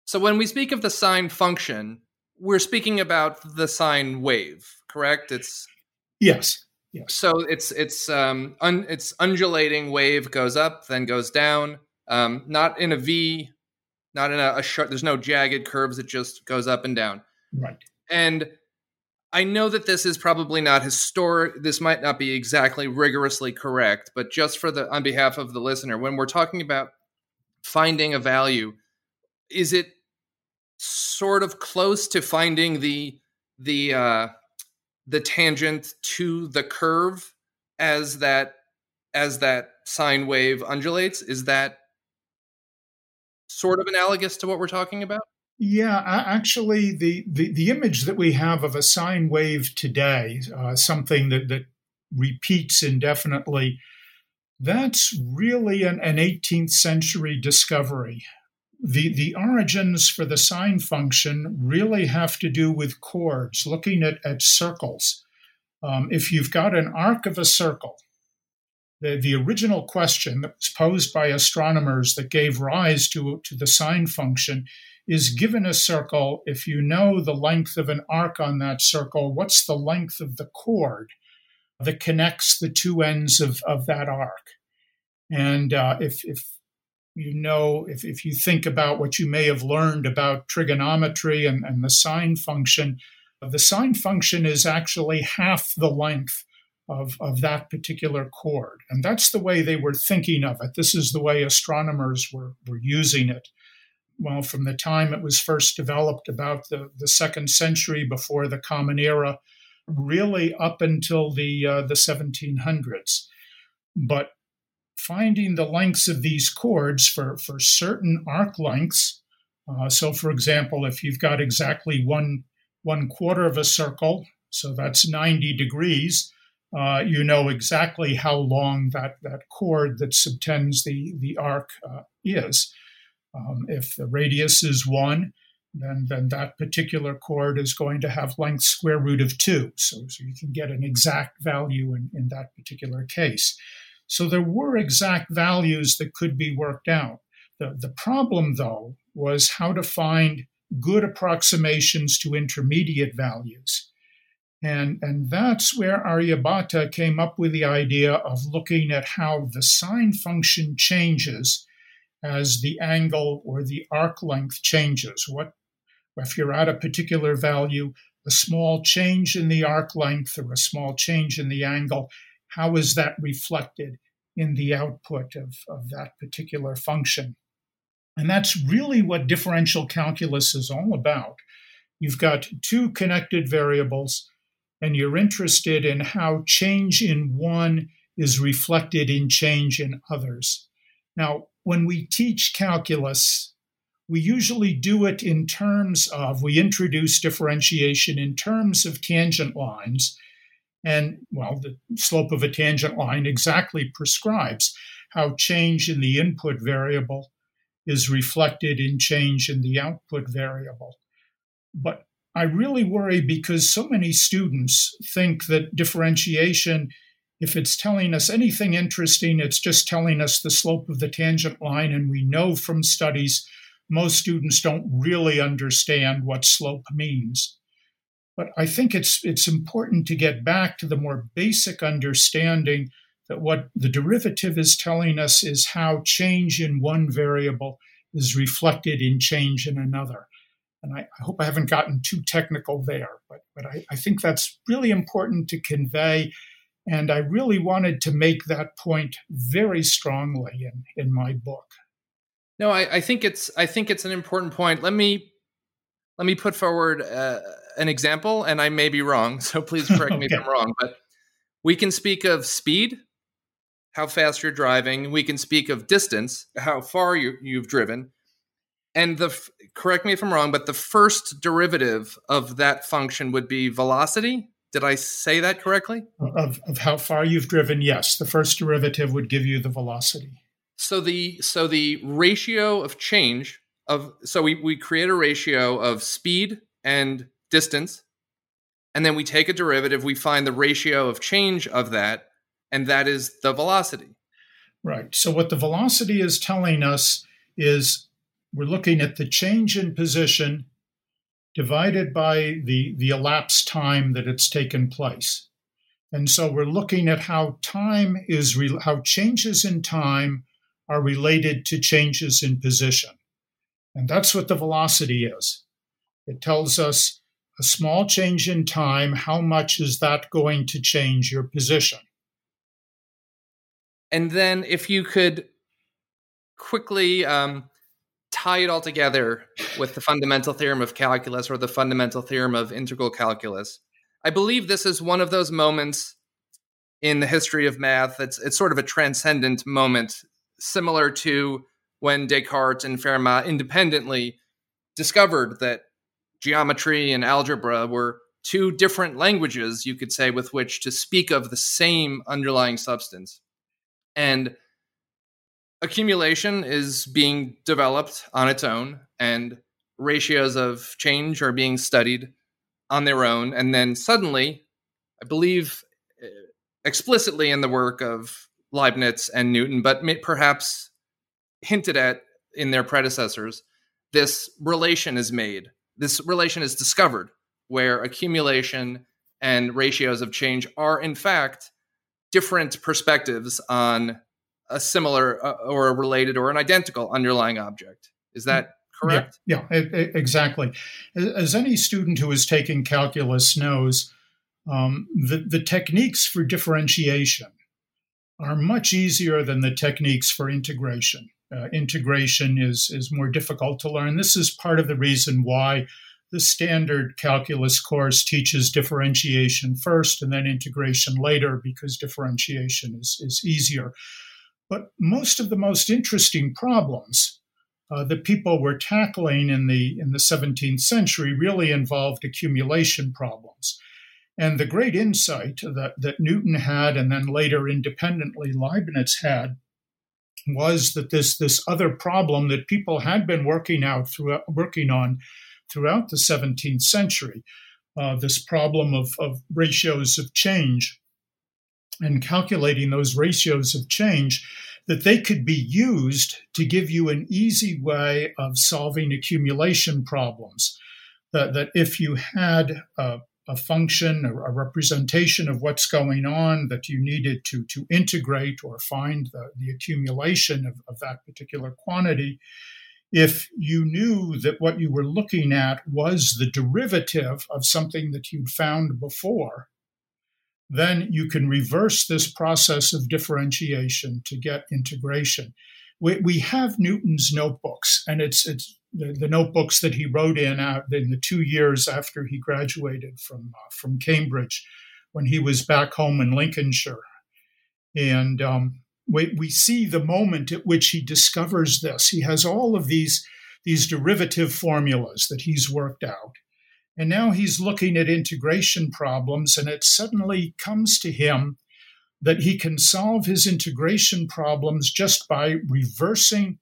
So when we speak of the sine function, we're speaking about the sine wave, correct? Yes. So it's undulating wave, goes up, then goes down. Not in a V, not in a sharp, there's no jagged curves. It just goes up and down. Right. And I know that this is probably not historic. This might not be exactly rigorously correct, but just on behalf of the listener, when we're talking about finding a value, is it sort of close to finding the tangent to the curve as that sine wave undulates? Is that sort of analogous to what we're talking about? Yeah, actually, the image that we have of a sine wave today, something that repeats indefinitely, that's really an 18th century discovery. The origins for the sine function really have to do with chords, looking at circles. If you've got an arc of a circle, the original question that was posed by astronomers that gave rise to the sine function is, given a circle, if you know the length of an arc on that circle, what's the length of the chord that connects the two ends of that arc? And if you think about what you may have learned about trigonometry and the sine function is actually half the length of that particular chord. And that's the way they were thinking of it. This is the way astronomers were using it. Well, from the time it was first developed, about the 2nd century before the Common Era, really up until the 1700s. But finding the lengths of these chords for certain arc lengths, so for example, if you've got exactly one quarter of a circle, so that's 90 degrees, you know exactly how long that chord that subtends the arc is. If the radius is 1, then that particular chord is going to have length square root of 2. So you can get an exact value in that particular case. So there were exact values that could be worked out. The problem, though, was how to find good approximations to intermediate values. And that's where Aryabhata came up with the idea of looking at how the sine function changes as the angle or the arc length changes. If you're at a particular value, a small change in the arc length or a small change in the angle, how is that reflected in the output of that particular function? And that's really what differential calculus is all about. You've got two connected variables, and you're interested in how change in one is reflected in change in others. Now, when we teach calculus, we usually do it in terms of, we introduce differentiation in terms of tangent lines. And, well, the slope of a tangent line exactly prescribes how change in the input variable is reflected in change in the output variable. But I really worry because so many students think that differentiation, if it's telling us anything interesting, it's just telling us the slope of the tangent line. And we know from studies, most students don't really understand what slope means. But I think it's important to get back to the more basic understanding that what the derivative is telling us is how change in one variable is reflected in change in another. And I hope I haven't gotten too technical there, but I think that's really important to convey. And I really wanted to make that point very strongly in my book. No, I think it's an important point. Let me put forward an example, and I may be wrong, so please correct me if I'm wrong. But we can speak of speed, how fast you're driving. We can speak of distance, how far you've driven. And correct me if I'm wrong, but the first derivative of that function would be velocity. Did I say that correctly? Of how far you've driven, yes. The first derivative would give you the velocity. So the ratio of change of, so we create a ratio of speed and distance, and then we take a derivative, we find the ratio of change of that, and that is the velocity. Right. So what the velocity is telling us is we're looking at the change in position divided by the elapsed time that it's taken place. And so we're looking at how time is how changes in time are related to changes in position. And that's what the velocity is. It tells us a small change in time, how much is that going to change your position? And then if you could quickly tie it all together with the fundamental theorem of calculus or the fundamental theorem of integral calculus. I believe this is one of those moments in the history of math. It's sort of a transcendent moment, similar to when Descartes and Fermat independently discovered that geometry and algebra were two different languages, you could say, with which to speak of the same underlying substance. And accumulation is being developed on its own, and ratios of change are being studied on their own. And then suddenly, I believe explicitly in the work of Leibniz and Newton, but perhaps hinted at in their predecessors, this relation is made. This relation is discovered where accumulation and ratios of change are, in fact, different perspectives on a similar or a related or an identical underlying object. Is that correct? Yeah, exactly. As any student who is taking calculus knows, the techniques for differentiation are much easier than the techniques for integration. Integration is more difficult to learn. This is part of the reason why the standard calculus course teaches differentiation first and then integration later, because differentiation is easier. But most of the most interesting problems that people were tackling in the 17th century really involved accumulation problems. And the great insight that Newton had, and then later independently Leibniz had, was that this other problem that people had been working on throughout the 17th century, this problem of ratios of change and calculating those ratios of change, that they could be used to give you an easy way of solving accumulation problems. That if you had a function or a representation of what's going on that you needed to integrate or find the accumulation of that particular quantity, if you knew that what you were looking at was the derivative of something that you'd found before, then you can reverse this process of differentiation to get integration. We have Newton's notebooks, and it's the notebooks that he wrote in the 2 years after he graduated from Cambridge, when he was back home in Lincolnshire. And we see the moment at which he discovers this. He has all of these derivative formulas that he's worked out. And now he's looking at integration problems, and it suddenly comes to him that he can solve his integration problems just by reversing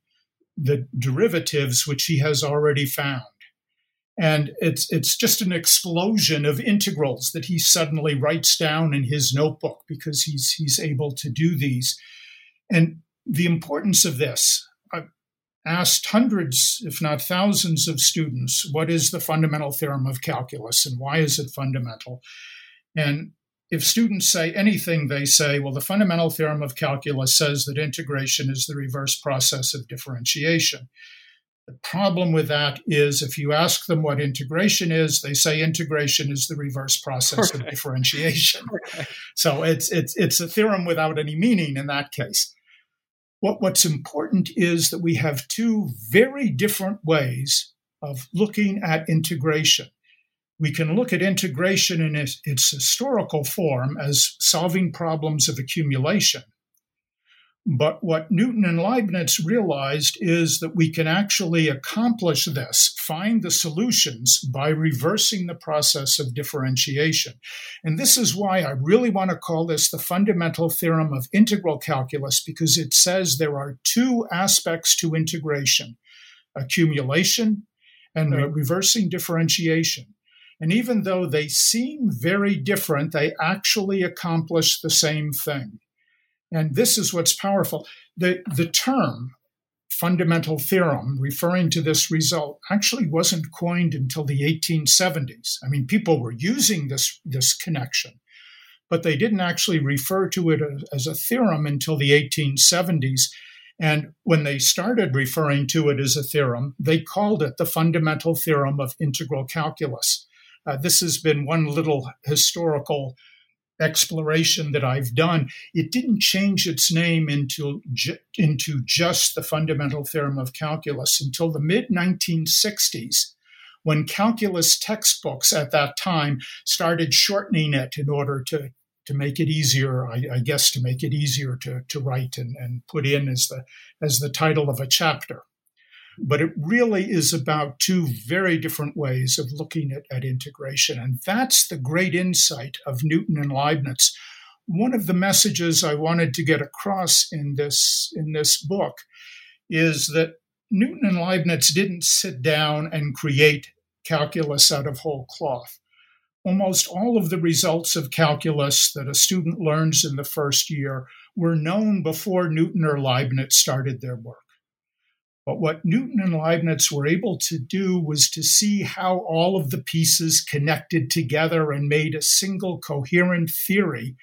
the derivatives which he has already found. And it's just an explosion of integrals that he suddenly writes down in his notebook because he's able to do these. And the importance of this, asked hundreds, if not thousands, of students, what is the fundamental theorem of calculus and why is it fundamental? And if students say anything, they say, well, the fundamental theorem of calculus says that integration is the reverse process of differentiation. The problem with that is if you ask them what integration is, they say integration is the reverse process of differentiation. So it's a theorem without any meaning in that case. What's important is that we have two very different ways of looking at integration. We can look at integration in its historical form as solving problems of accumulation, But what Newton and Leibniz realized is that we can actually accomplish this, find the solutions by reversing the process of differentiation. And this is why I really want to call this the fundamental theorem of integral calculus, because it says there are two aspects to integration, accumulation and reversing differentiation. And even though they seem very different, they actually accomplish the same thing. And this is what's powerful. The term fundamental theorem referring to this result actually wasn't coined until the 1870s. I mean, people were using this connection, but they didn't actually refer to it as a theorem until the 1870s. And when they started referring to it as a theorem, they called it the fundamental theorem of integral calculus. This has been one little historical exploration that I've done. It didn't change its name into just the fundamental theorem of calculus until the mid-1960s, when calculus textbooks at that time started shortening it in order to make it easier, I guess, to make it easier to write and put in as the title of a chapter. But it really is about two very different ways of looking at integration. And that's the great insight of Newton and Leibniz. One of the messages I wanted to get across in this book is that Newton and Leibniz didn't sit down and create calculus out of whole cloth. Almost all of the results of calculus that a student learns in the first year were known before Newton or Leibniz started their work. But what Newton and Leibniz were able to do was to see how all of the pieces connected together and made a single coherent theory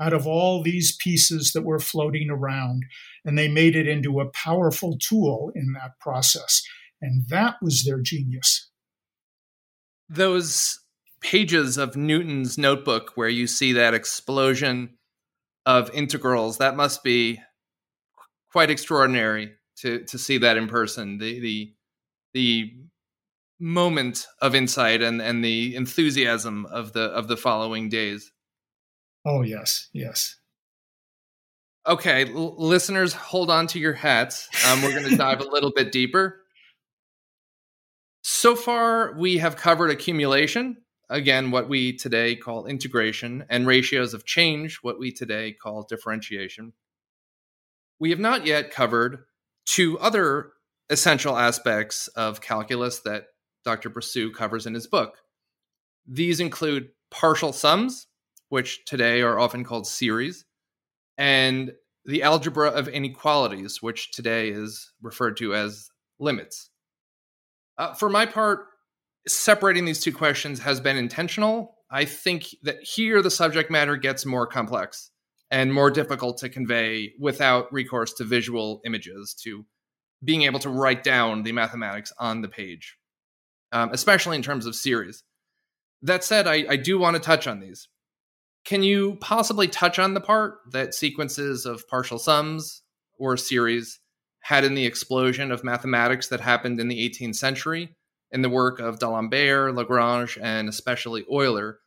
out of all these pieces that were floating around. And they made it into a powerful tool in that process. And that was their genius. Those pages of Newton's notebook where you see that explosion of integrals, that must be quite extraordinary. To see that in person, the moment of insight and the enthusiasm of the following days. Oh, yes. Okay, listeners, hold on to your hats. We're going to dive a little bit deeper. So far, we have covered accumulation, again, what we today call integration, and ratios of change, what we today call differentiation. We have not yet covered two other essential aspects of calculus that Dr. Bressoud covers in his book. These include partial sums, which today are often called series, and the algebra of inequalities, which today is referred to as limits. For my part, separating these two questions has been intentional. I think that here the subject matter gets more complex and more difficult to convey without recourse to visual images, to being able to write down the mathematics on the page, especially in terms of series. That said, I do want to touch on these. Can you possibly touch on the part that sequences of partial sums or series had in the explosion of mathematics that happened in the 18th century in the work of D'Alembert, Lagrange, and especially Euler,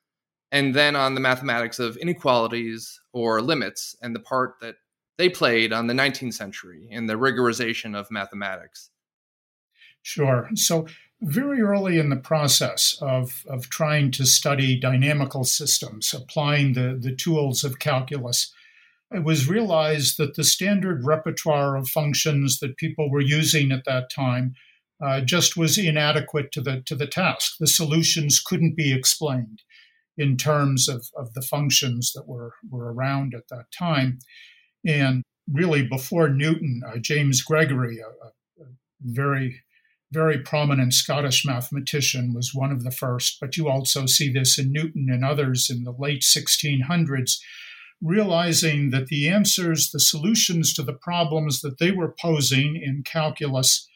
and then on the mathematics of inequalities or limits and the part that they played on the 19th century in the rigorization of mathematics? Sure. So very early in the process of trying to study dynamical systems, applying the tools of calculus, it was realized that the standard repertoire of functions that people were using at that time just was inadequate to the task. The solutions couldn't be explained in terms of the functions that were around at that time. And really before Newton, James Gregory, a very, very prominent Scottish mathematician, was one of the first, but you also see this in Newton and others in the late 1600s, realizing that the answers, the solutions to the problems that they were posing in calculus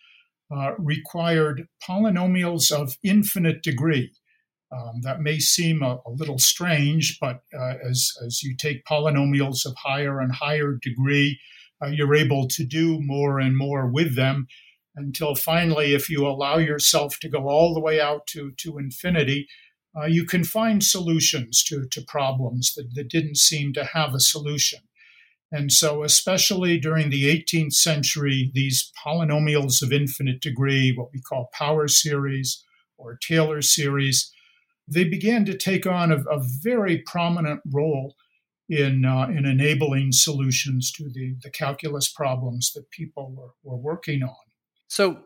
required polynomials of infinite degree. That may seem a little strange, but as you take polynomials of higher and higher degree, you're able to do more and more with them until finally, if you allow yourself to go all the way out to infinity, you can find solutions to problems that didn't seem to have a solution. And so especially during the 18th century, these polynomials of infinite degree, what we call power series or Taylor series, they began to take on a very prominent role in enabling solutions to the calculus problems that people were working on. So,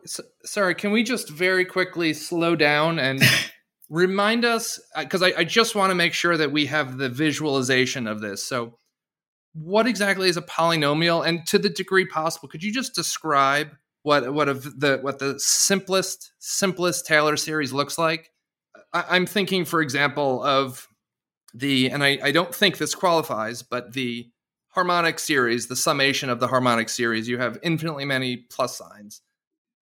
sorry, can we just very quickly slow down and remind us, because I just want to make sure that we have the visualization of this. So what exactly is a polynomial? And to the degree possible, could you just describe what the simplest Taylor series looks like? I'm thinking, for example, of the, and I don't think this qualifies, but the harmonic series, the summation of the harmonic series, you have infinitely many plus signs.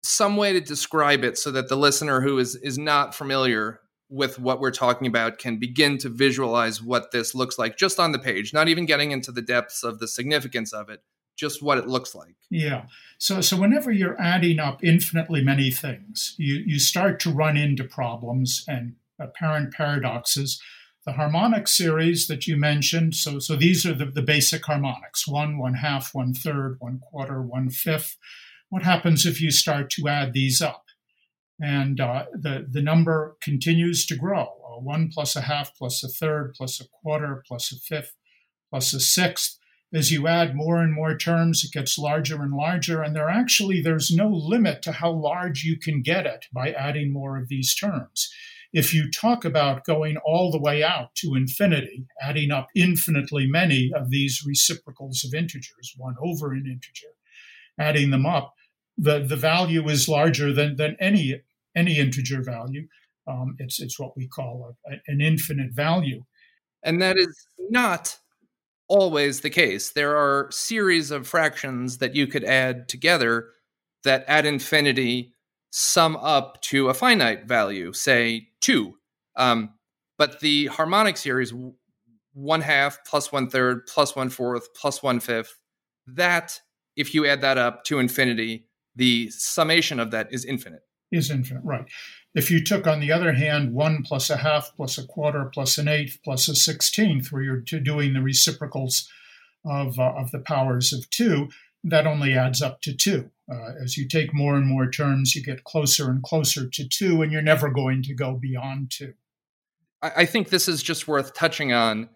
Some way to describe it so that the listener who is not familiar with what we're talking about can begin to visualize what this looks like just on the page, not even getting into the depths of the significance of it, just what it looks like. Yeah. So whenever you're adding up infinitely many things, you start to run into problems and apparent paradoxes. The harmonic series that you mentioned, so these are the basic harmonics, 1/2, 1/3, 1/4, 1/5. What happens if you start to add these up? And the number continues to grow, 1 plus 1/2 plus 1/3 plus 1/4 plus 1/5 plus 1/6. As you add more and more terms, it gets larger and larger, and there's no limit to how large you can get it by adding more of these terms. If you talk about going all the way out to infinity, adding up infinitely many of these reciprocals of integers, 1 over an integer, adding them up, the value is larger than any integer value. It's what we call an infinite value. And that is not always the case. There are series of fractions that you could add together that at infinity sum up to a finite value, say 2. But the harmonic series, 1/2 plus 1/3 plus 1/4 plus 1/5, that, if you add that up to infinity, the summation of that is infinite. Is infinite, right. If you took, on the other hand, 1 plus 1/2 plus 1/4 plus 1/8 plus 1/16, where you're doing the reciprocals of the powers of 2, that only adds up to 2. As you take more and more terms, you get closer and closer to 2, and you're never going to go beyond 2. I think this is just worth touching on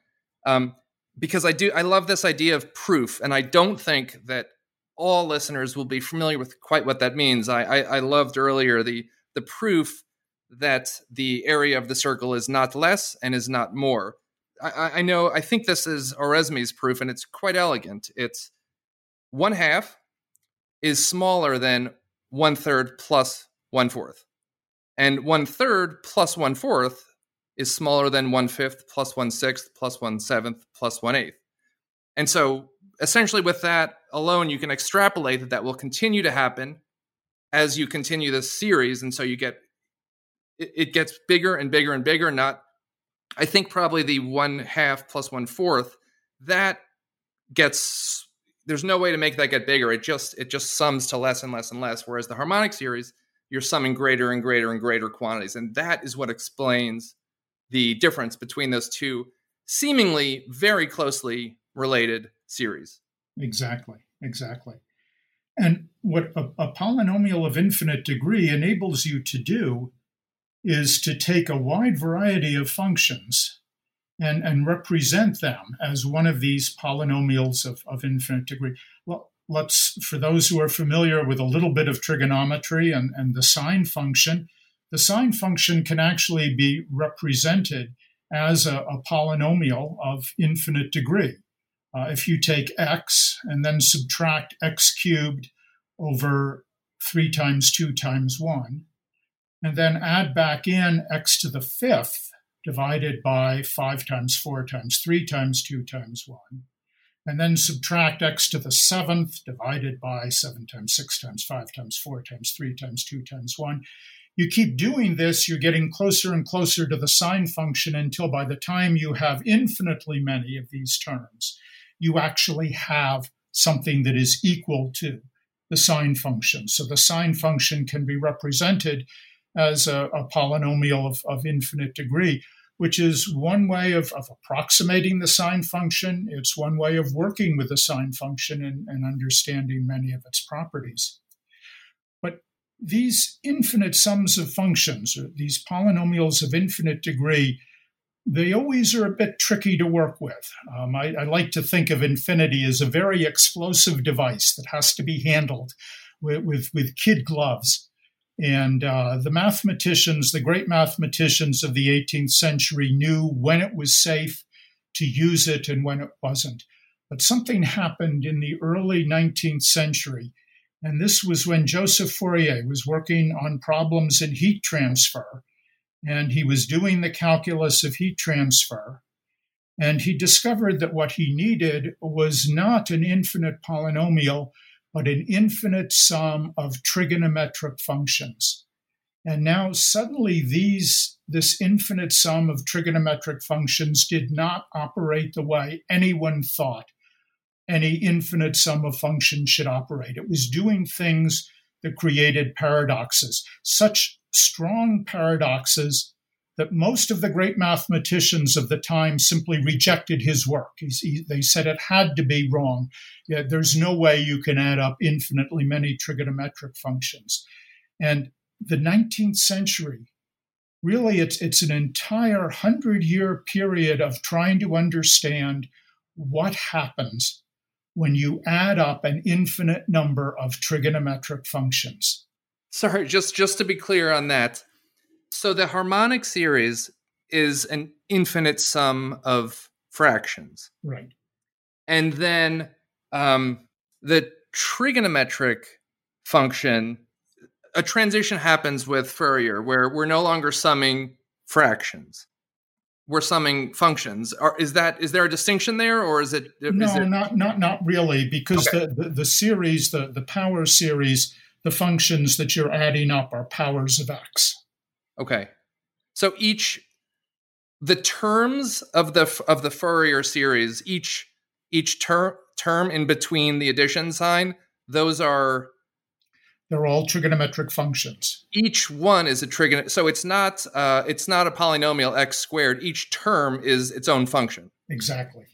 because I love this idea of proof, and I don't think that all listeners will be familiar with quite what that means. I loved earlier the proof that the area of the circle is not less and is not more. I think this is Oresme's proof, and it's quite elegant. It's 1/2 is smaller than 1/3 plus 1/4. And 1/3 plus 1/4 is smaller than 1/5 plus 1/6 plus 1/7 plus 1/8. And so essentially with that alone, you can extrapolate that will continue to happen as you continue this series. And so you get, it gets bigger and bigger and bigger. Not, I think probably the 1/2 plus 1/4, that gets, there's no way to make that get bigger. It just sums to less and less and less. Whereas the harmonic series, you're summing greater and greater and greater quantities. And that is what explains the difference between those two seemingly very closely related series. Exactly. And what a polynomial of infinite degree enables you to do is to take a wide variety of functions and represent them as one of these polynomials of infinite degree. Well, for those who are familiar with a little bit of trigonometry and the sine function can actually be represented as a polynomial of infinite degree. If you take x and then subtract x cubed over 3 times 2 times 1, and then add back in x to the 5th, divided by 5 times 4 times 3 times 2 times 1, and then subtract x to the 7th, divided by 7 times 6 times 5 times 4 times 3 times 2 times 1. You keep doing this, you're getting closer and closer to the sine function until by the time you have infinitely many of these terms, you actually have something that is equal to the sine function. So the sine function can be represented as a polynomial of infinite degree. which is one way of approximating the sine function. It's one way of working with the sine function and understanding many of its properties. But these infinite sums of functions, or these polynomials of infinite degree, they always are a bit tricky to work with. I like to think of infinity as a very explosive device that has to be handled with kid gloves. And the great mathematicians of the 18th century knew when it was safe to use it and when it wasn't. But something happened in the early 19th century. And this was when Joseph Fourier was working on problems in heat transfer. And he was doing the calculus of heat transfer. And he discovered that what he needed was not an infinite polynomial, but an infinite sum of trigonometric functions. And now suddenly this infinite sum of trigonometric functions did not operate the way anyone thought any infinite sum of functions should operate. It was doing things that created paradoxes, such strong paradoxes that most of the great mathematicians of the time simply rejected his work. They said it had to be wrong. Yeah, there's no way you can add up infinitely many trigonometric functions. And the 19th century, really it's an entire 100-year period of trying to understand what happens when you add up an infinite number of trigonometric functions. Sorry, just to be clear on that. So the harmonic series is an infinite sum of fractions. Right. And then the trigonometric function, a transition happens with Fourier where we're no longer summing fractions. We're summing functions. Is there a distinction there, or is it? No, not really, because okay. the series, the power series, the functions that you're adding up are powers of x. Okay, so the terms of the Fourier series, each term in between the addition sign, they're all trigonometric functions. Each one is a trigonometric, so it's not a polynomial x squared. Each term is its own function. Exactly.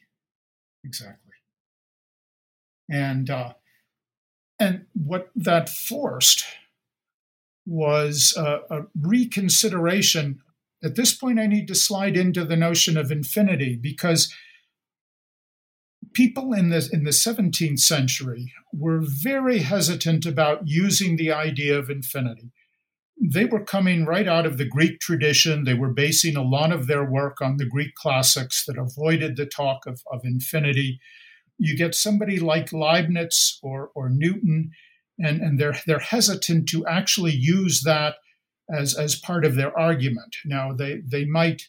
And what that forced was a reconsideration. At this point, I need to slide into the notion of infinity, because people in the 17th century were very hesitant about using the idea of infinity. They were coming right out of the Greek tradition. They were basing a lot of their work on the Greek classics that avoided the talk of infinity. You get somebody like Leibniz or Newton, and they're hesitant to actually use that as part of their argument. Now, they might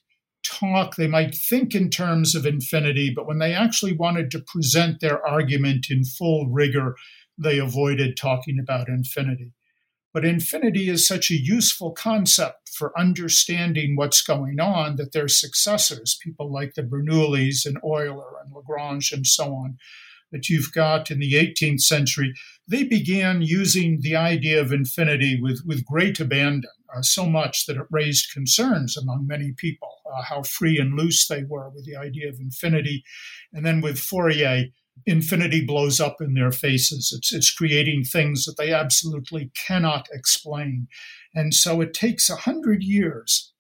talk, they might think in terms of infinity, but when they actually wanted to present their argument in full rigor, they avoided talking about infinity. But infinity is such a useful concept for understanding what's going on that their successors, people like the Bernoullis and Euler and Lagrange and so on, that you've got in the 18th century, they began using the idea of infinity with great abandon, so much that it raised concerns among many people, how free and loose they were with the idea of infinity. And then with Fourier, infinity blows up in their faces. It's creating things that they absolutely cannot explain. And so it takes 100 years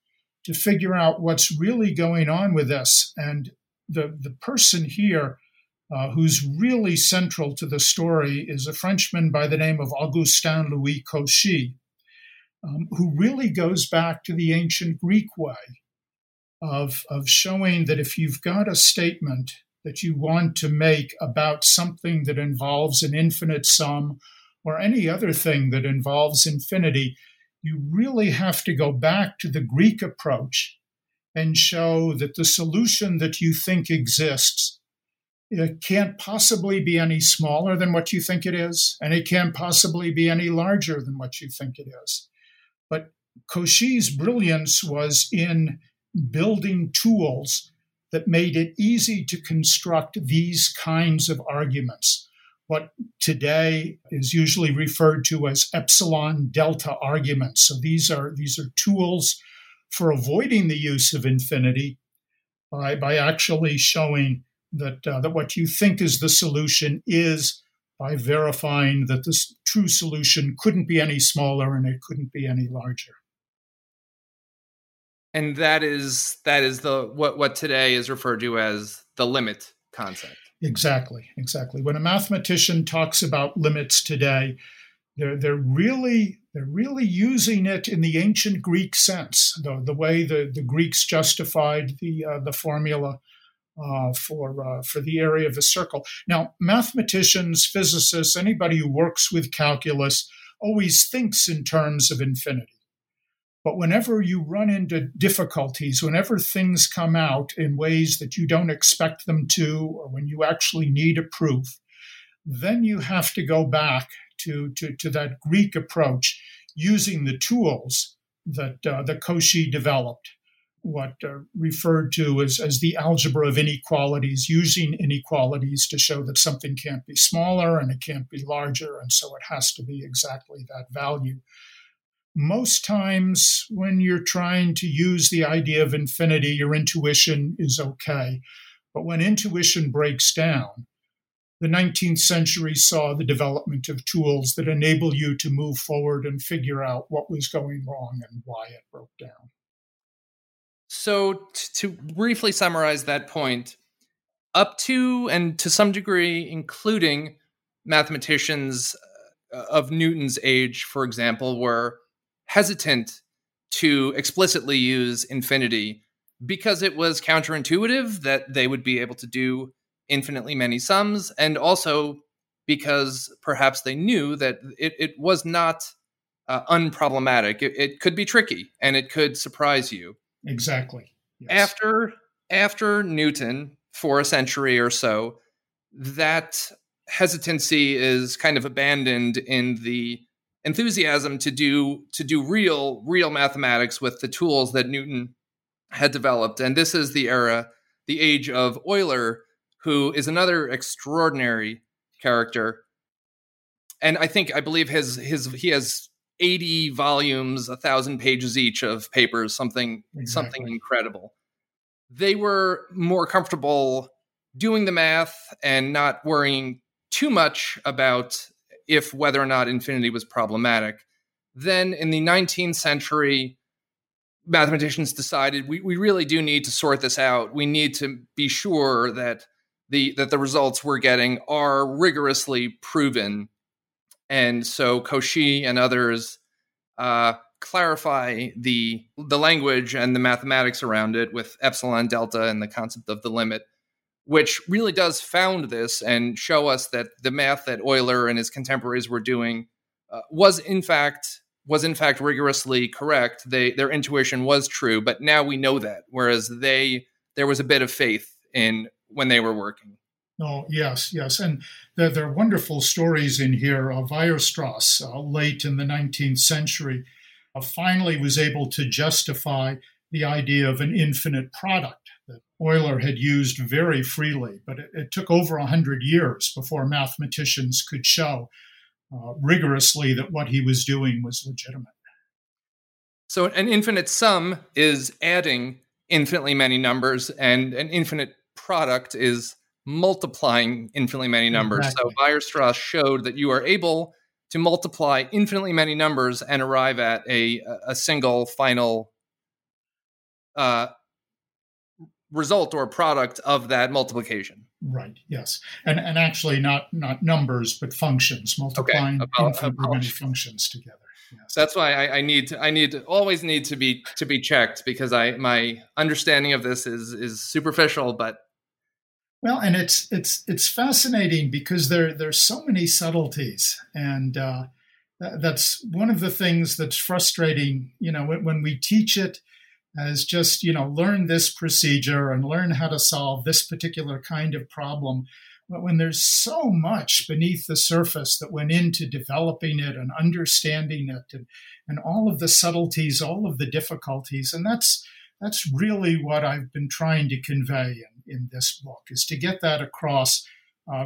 to figure out what's really going on with this. And the person here who's really central to the story is a Frenchman by the name of Augustin-Louis Cauchy, who really goes back to the ancient Greek way of showing that if you've got a statement that you want to make about something that involves an infinite sum or any other thing that involves infinity, you really have to go back to the Greek approach and show that the solution that you think exists, it can't possibly be any smaller than what you think it is, and it can't possibly be any larger than what you think it is. But Cauchy's brilliance was in building tools that made it easy to construct these kinds of arguments, what today is usually referred to as epsilon delta arguments. So these are tools for avoiding the use of infinity by actually showing that what you think is the solution is by verifying that this true solution couldn't be any smaller and it couldn't be any larger. And that is what today is referred to as the limit concept. Exactly. When a mathematician talks about limits today, they're really using it in the ancient Greek sense, the way the Greeks justified the formula for the area of the circle. Now, mathematicians, physicists, anybody who works with calculus always thinks in terms of infinity. But whenever you run into difficulties, whenever things come out in ways that you don't expect them to, or when you actually need a proof, then you have to go back to that Greek approach using the tools that Cauchy developed, what referred to as the algebra of inequalities, using inequalities to show that something can't be smaller and it can't be larger, and so it has to be exactly that value. Most times when you're trying to use the idea of infinity, your intuition is okay. But when intuition breaks down, the 19th century saw the development of tools that enable you to move forward and figure out what was going wrong and why it broke down. So to briefly summarize that point, up to and to some degree, including mathematicians of Newton's age, for example, were hesitant to explicitly use infinity because it was counterintuitive that they would be able to do infinitely many sums, and also because perhaps they knew that it was not unproblematic. It could be tricky and it could surprise you. Exactly. Yes. After Newton, for a century or so, that hesitancy is kind of abandoned in the enthusiasm to do real mathematics with the tools that Newton had developed. And this is the age of Euler, who is another extraordinary character. And I believe he has 80 volumes, 1,000 pages each of papers, something incredible. They were more comfortable doing the math and not worrying too much about whether or not infinity was problematic. Then in the 19th century, mathematicians decided we really do need to sort this out. We need to be sure that the results we're getting are rigorously proven. And so Cauchy and others clarify the language and the mathematics around it with epsilon delta and the concept of the limit, which really does found this and show us that the math that Euler and his contemporaries were doing was in fact rigorously correct. Their intuition was true, but now we know that, whereas there was a bit of faith in when they were working. Oh, yes. And there are wonderful stories in here. Weierstrass, late in the 19th century, finally was able to justify the idea of an infinite product that Euler had used very freely. But it took over 100 years before mathematicians could show rigorously that what he was doing was legitimate. So an infinite sum is adding infinitely many numbers, and an infinite product is multiplying infinitely many numbers. Exactly. So Weierstrass showed that you are able to multiply infinitely many numbers and arrive at a single final result or product of that multiplication. Right. Yes, and actually not numbers but functions, multiplying infinitely many functions together. Yes. That's why I always need to be checked, because my understanding of this is superficial, but. Well, and it's fascinating because there's so many subtleties, and that's one of the things that's frustrating. You know, when we teach it as just, you know, learn this procedure and learn how to solve this particular kind of problem, but when there's so much beneath the surface that went into developing it and understanding it, and all of the subtleties, all of the difficulties, and that's really what I've been trying to convey in this book, is to get that across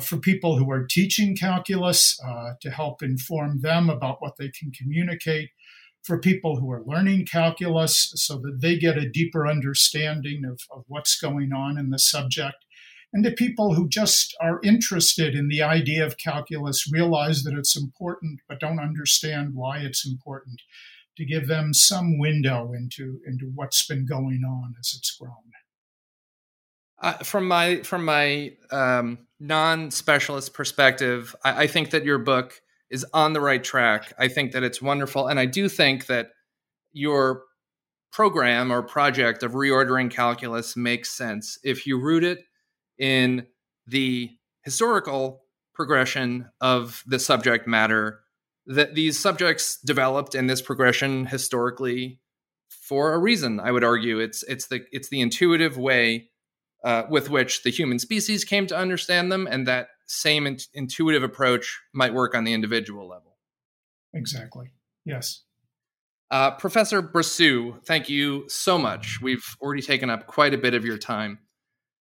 for people who are teaching calculus, to help inform them about what they can communicate for people who are learning calculus so that they get a deeper understanding of what's going on in the subject, and to people who just are interested in the idea of calculus, realize that it's important but don't understand why it's important, to give them some window into what's been going on as it's grown. From my non-specialist perspective, I think that your book is on the right track. I think that it's wonderful. And I do think that your program or project of reordering calculus makes sense if you root it in the historical progression of the subject matter, that these subjects developed in this progression historically for a reason. I would argue it's the intuitive way with which the human species came to understand them, and that same intuitive approach might work on the individual level. Exactly. Yes. Professor Bressoud, thank you so much. We've already taken up quite a bit of your time.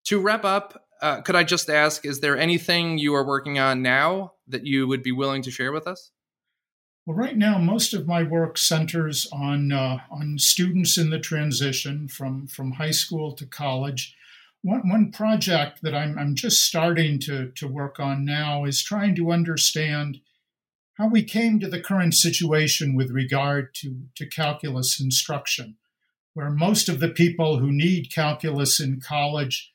To wrap up, could I just ask, is there anything you are working on now that you would be willing to share with us? Well, right now, most of my work centers on students in the transition from high school to college. One project that I'm just starting to work on now is trying to understand how we came to the current situation with regard to calculus instruction, where most of the people who need calculus in college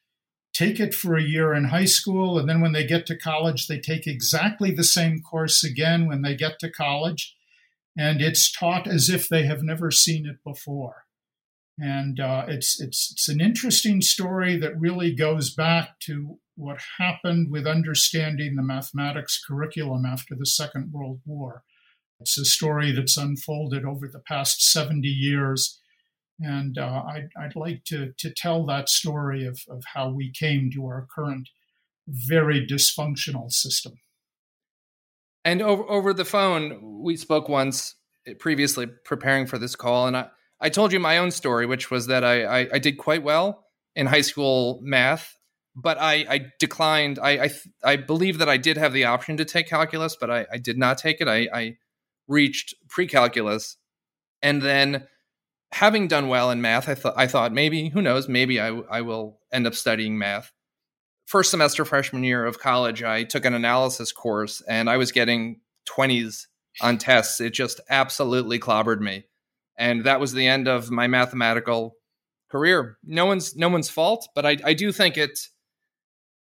take it for a year in high school, and then when they get to college, they take exactly the same course again when they get to college, and it's taught as if they have never seen it before. And it's an interesting story that really goes back to what happened with understanding the mathematics curriculum after the Second World War. It's a story that's unfolded over the past 70 years. And I'd like to tell that story of how we came to our current very dysfunctional system. And over the phone, we spoke once previously preparing for this call, and I told you my own story, which was that I did quite well in high school math, but I declined. I believe that I did have the option to take calculus, but I did not take it. I reached pre-calculus. And then, having done well in math, I thought maybe, who knows, maybe I will end up studying math. First semester freshman year of college, I took an analysis course, and I was getting 20s on tests. It just absolutely clobbered me. And that was the end of my mathematical career. No one's fault, but I do think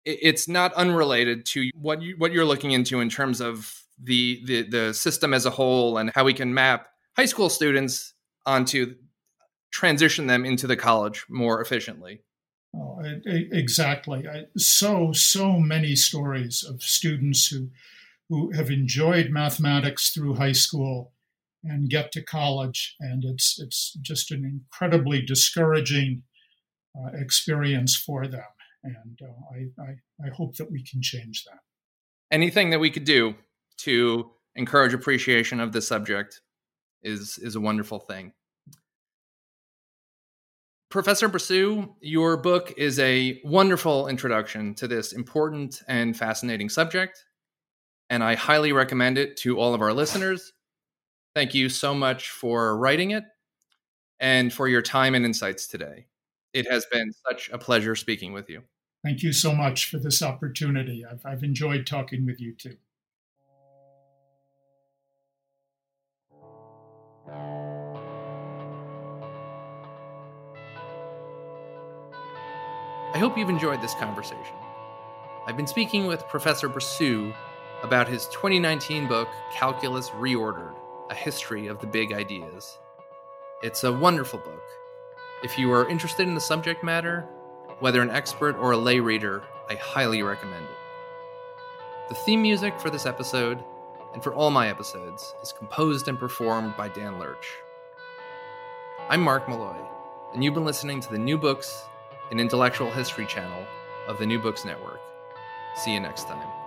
it's not unrelated to what you're looking into in terms of the system as a whole and how we can map high school students onto transition them into the college more efficiently. Oh, exactly. So many stories of students who have enjoyed mathematics through high school and get to college, and it's just an incredibly discouraging experience for them. And I hope that we can change that. Anything that we could do to encourage appreciation of the subject is a wonderful thing. Professor Bressoud, your book is a wonderful introduction to this important and fascinating subject, and I highly recommend it to all of our listeners. Thank you so much for writing it and for your time and insights today. It has been such a pleasure speaking with you. Thank you so much for this opportunity. I've enjoyed talking with you too. I hope you've enjoyed this conversation. I've been speaking with Professor Bressoud about his 2019 book, Calculus Reordered: A History of the Big Ideas. It's a wonderful book. If you are interested in the subject matter, whether an expert or a lay reader, I highly recommend it. The theme music for this episode, and for all my episodes, is composed and performed by Dan Lurch. I'm Mark Malloy, and you've been listening to the New Books and Intellectual History channel of the New Books Network. See you next time.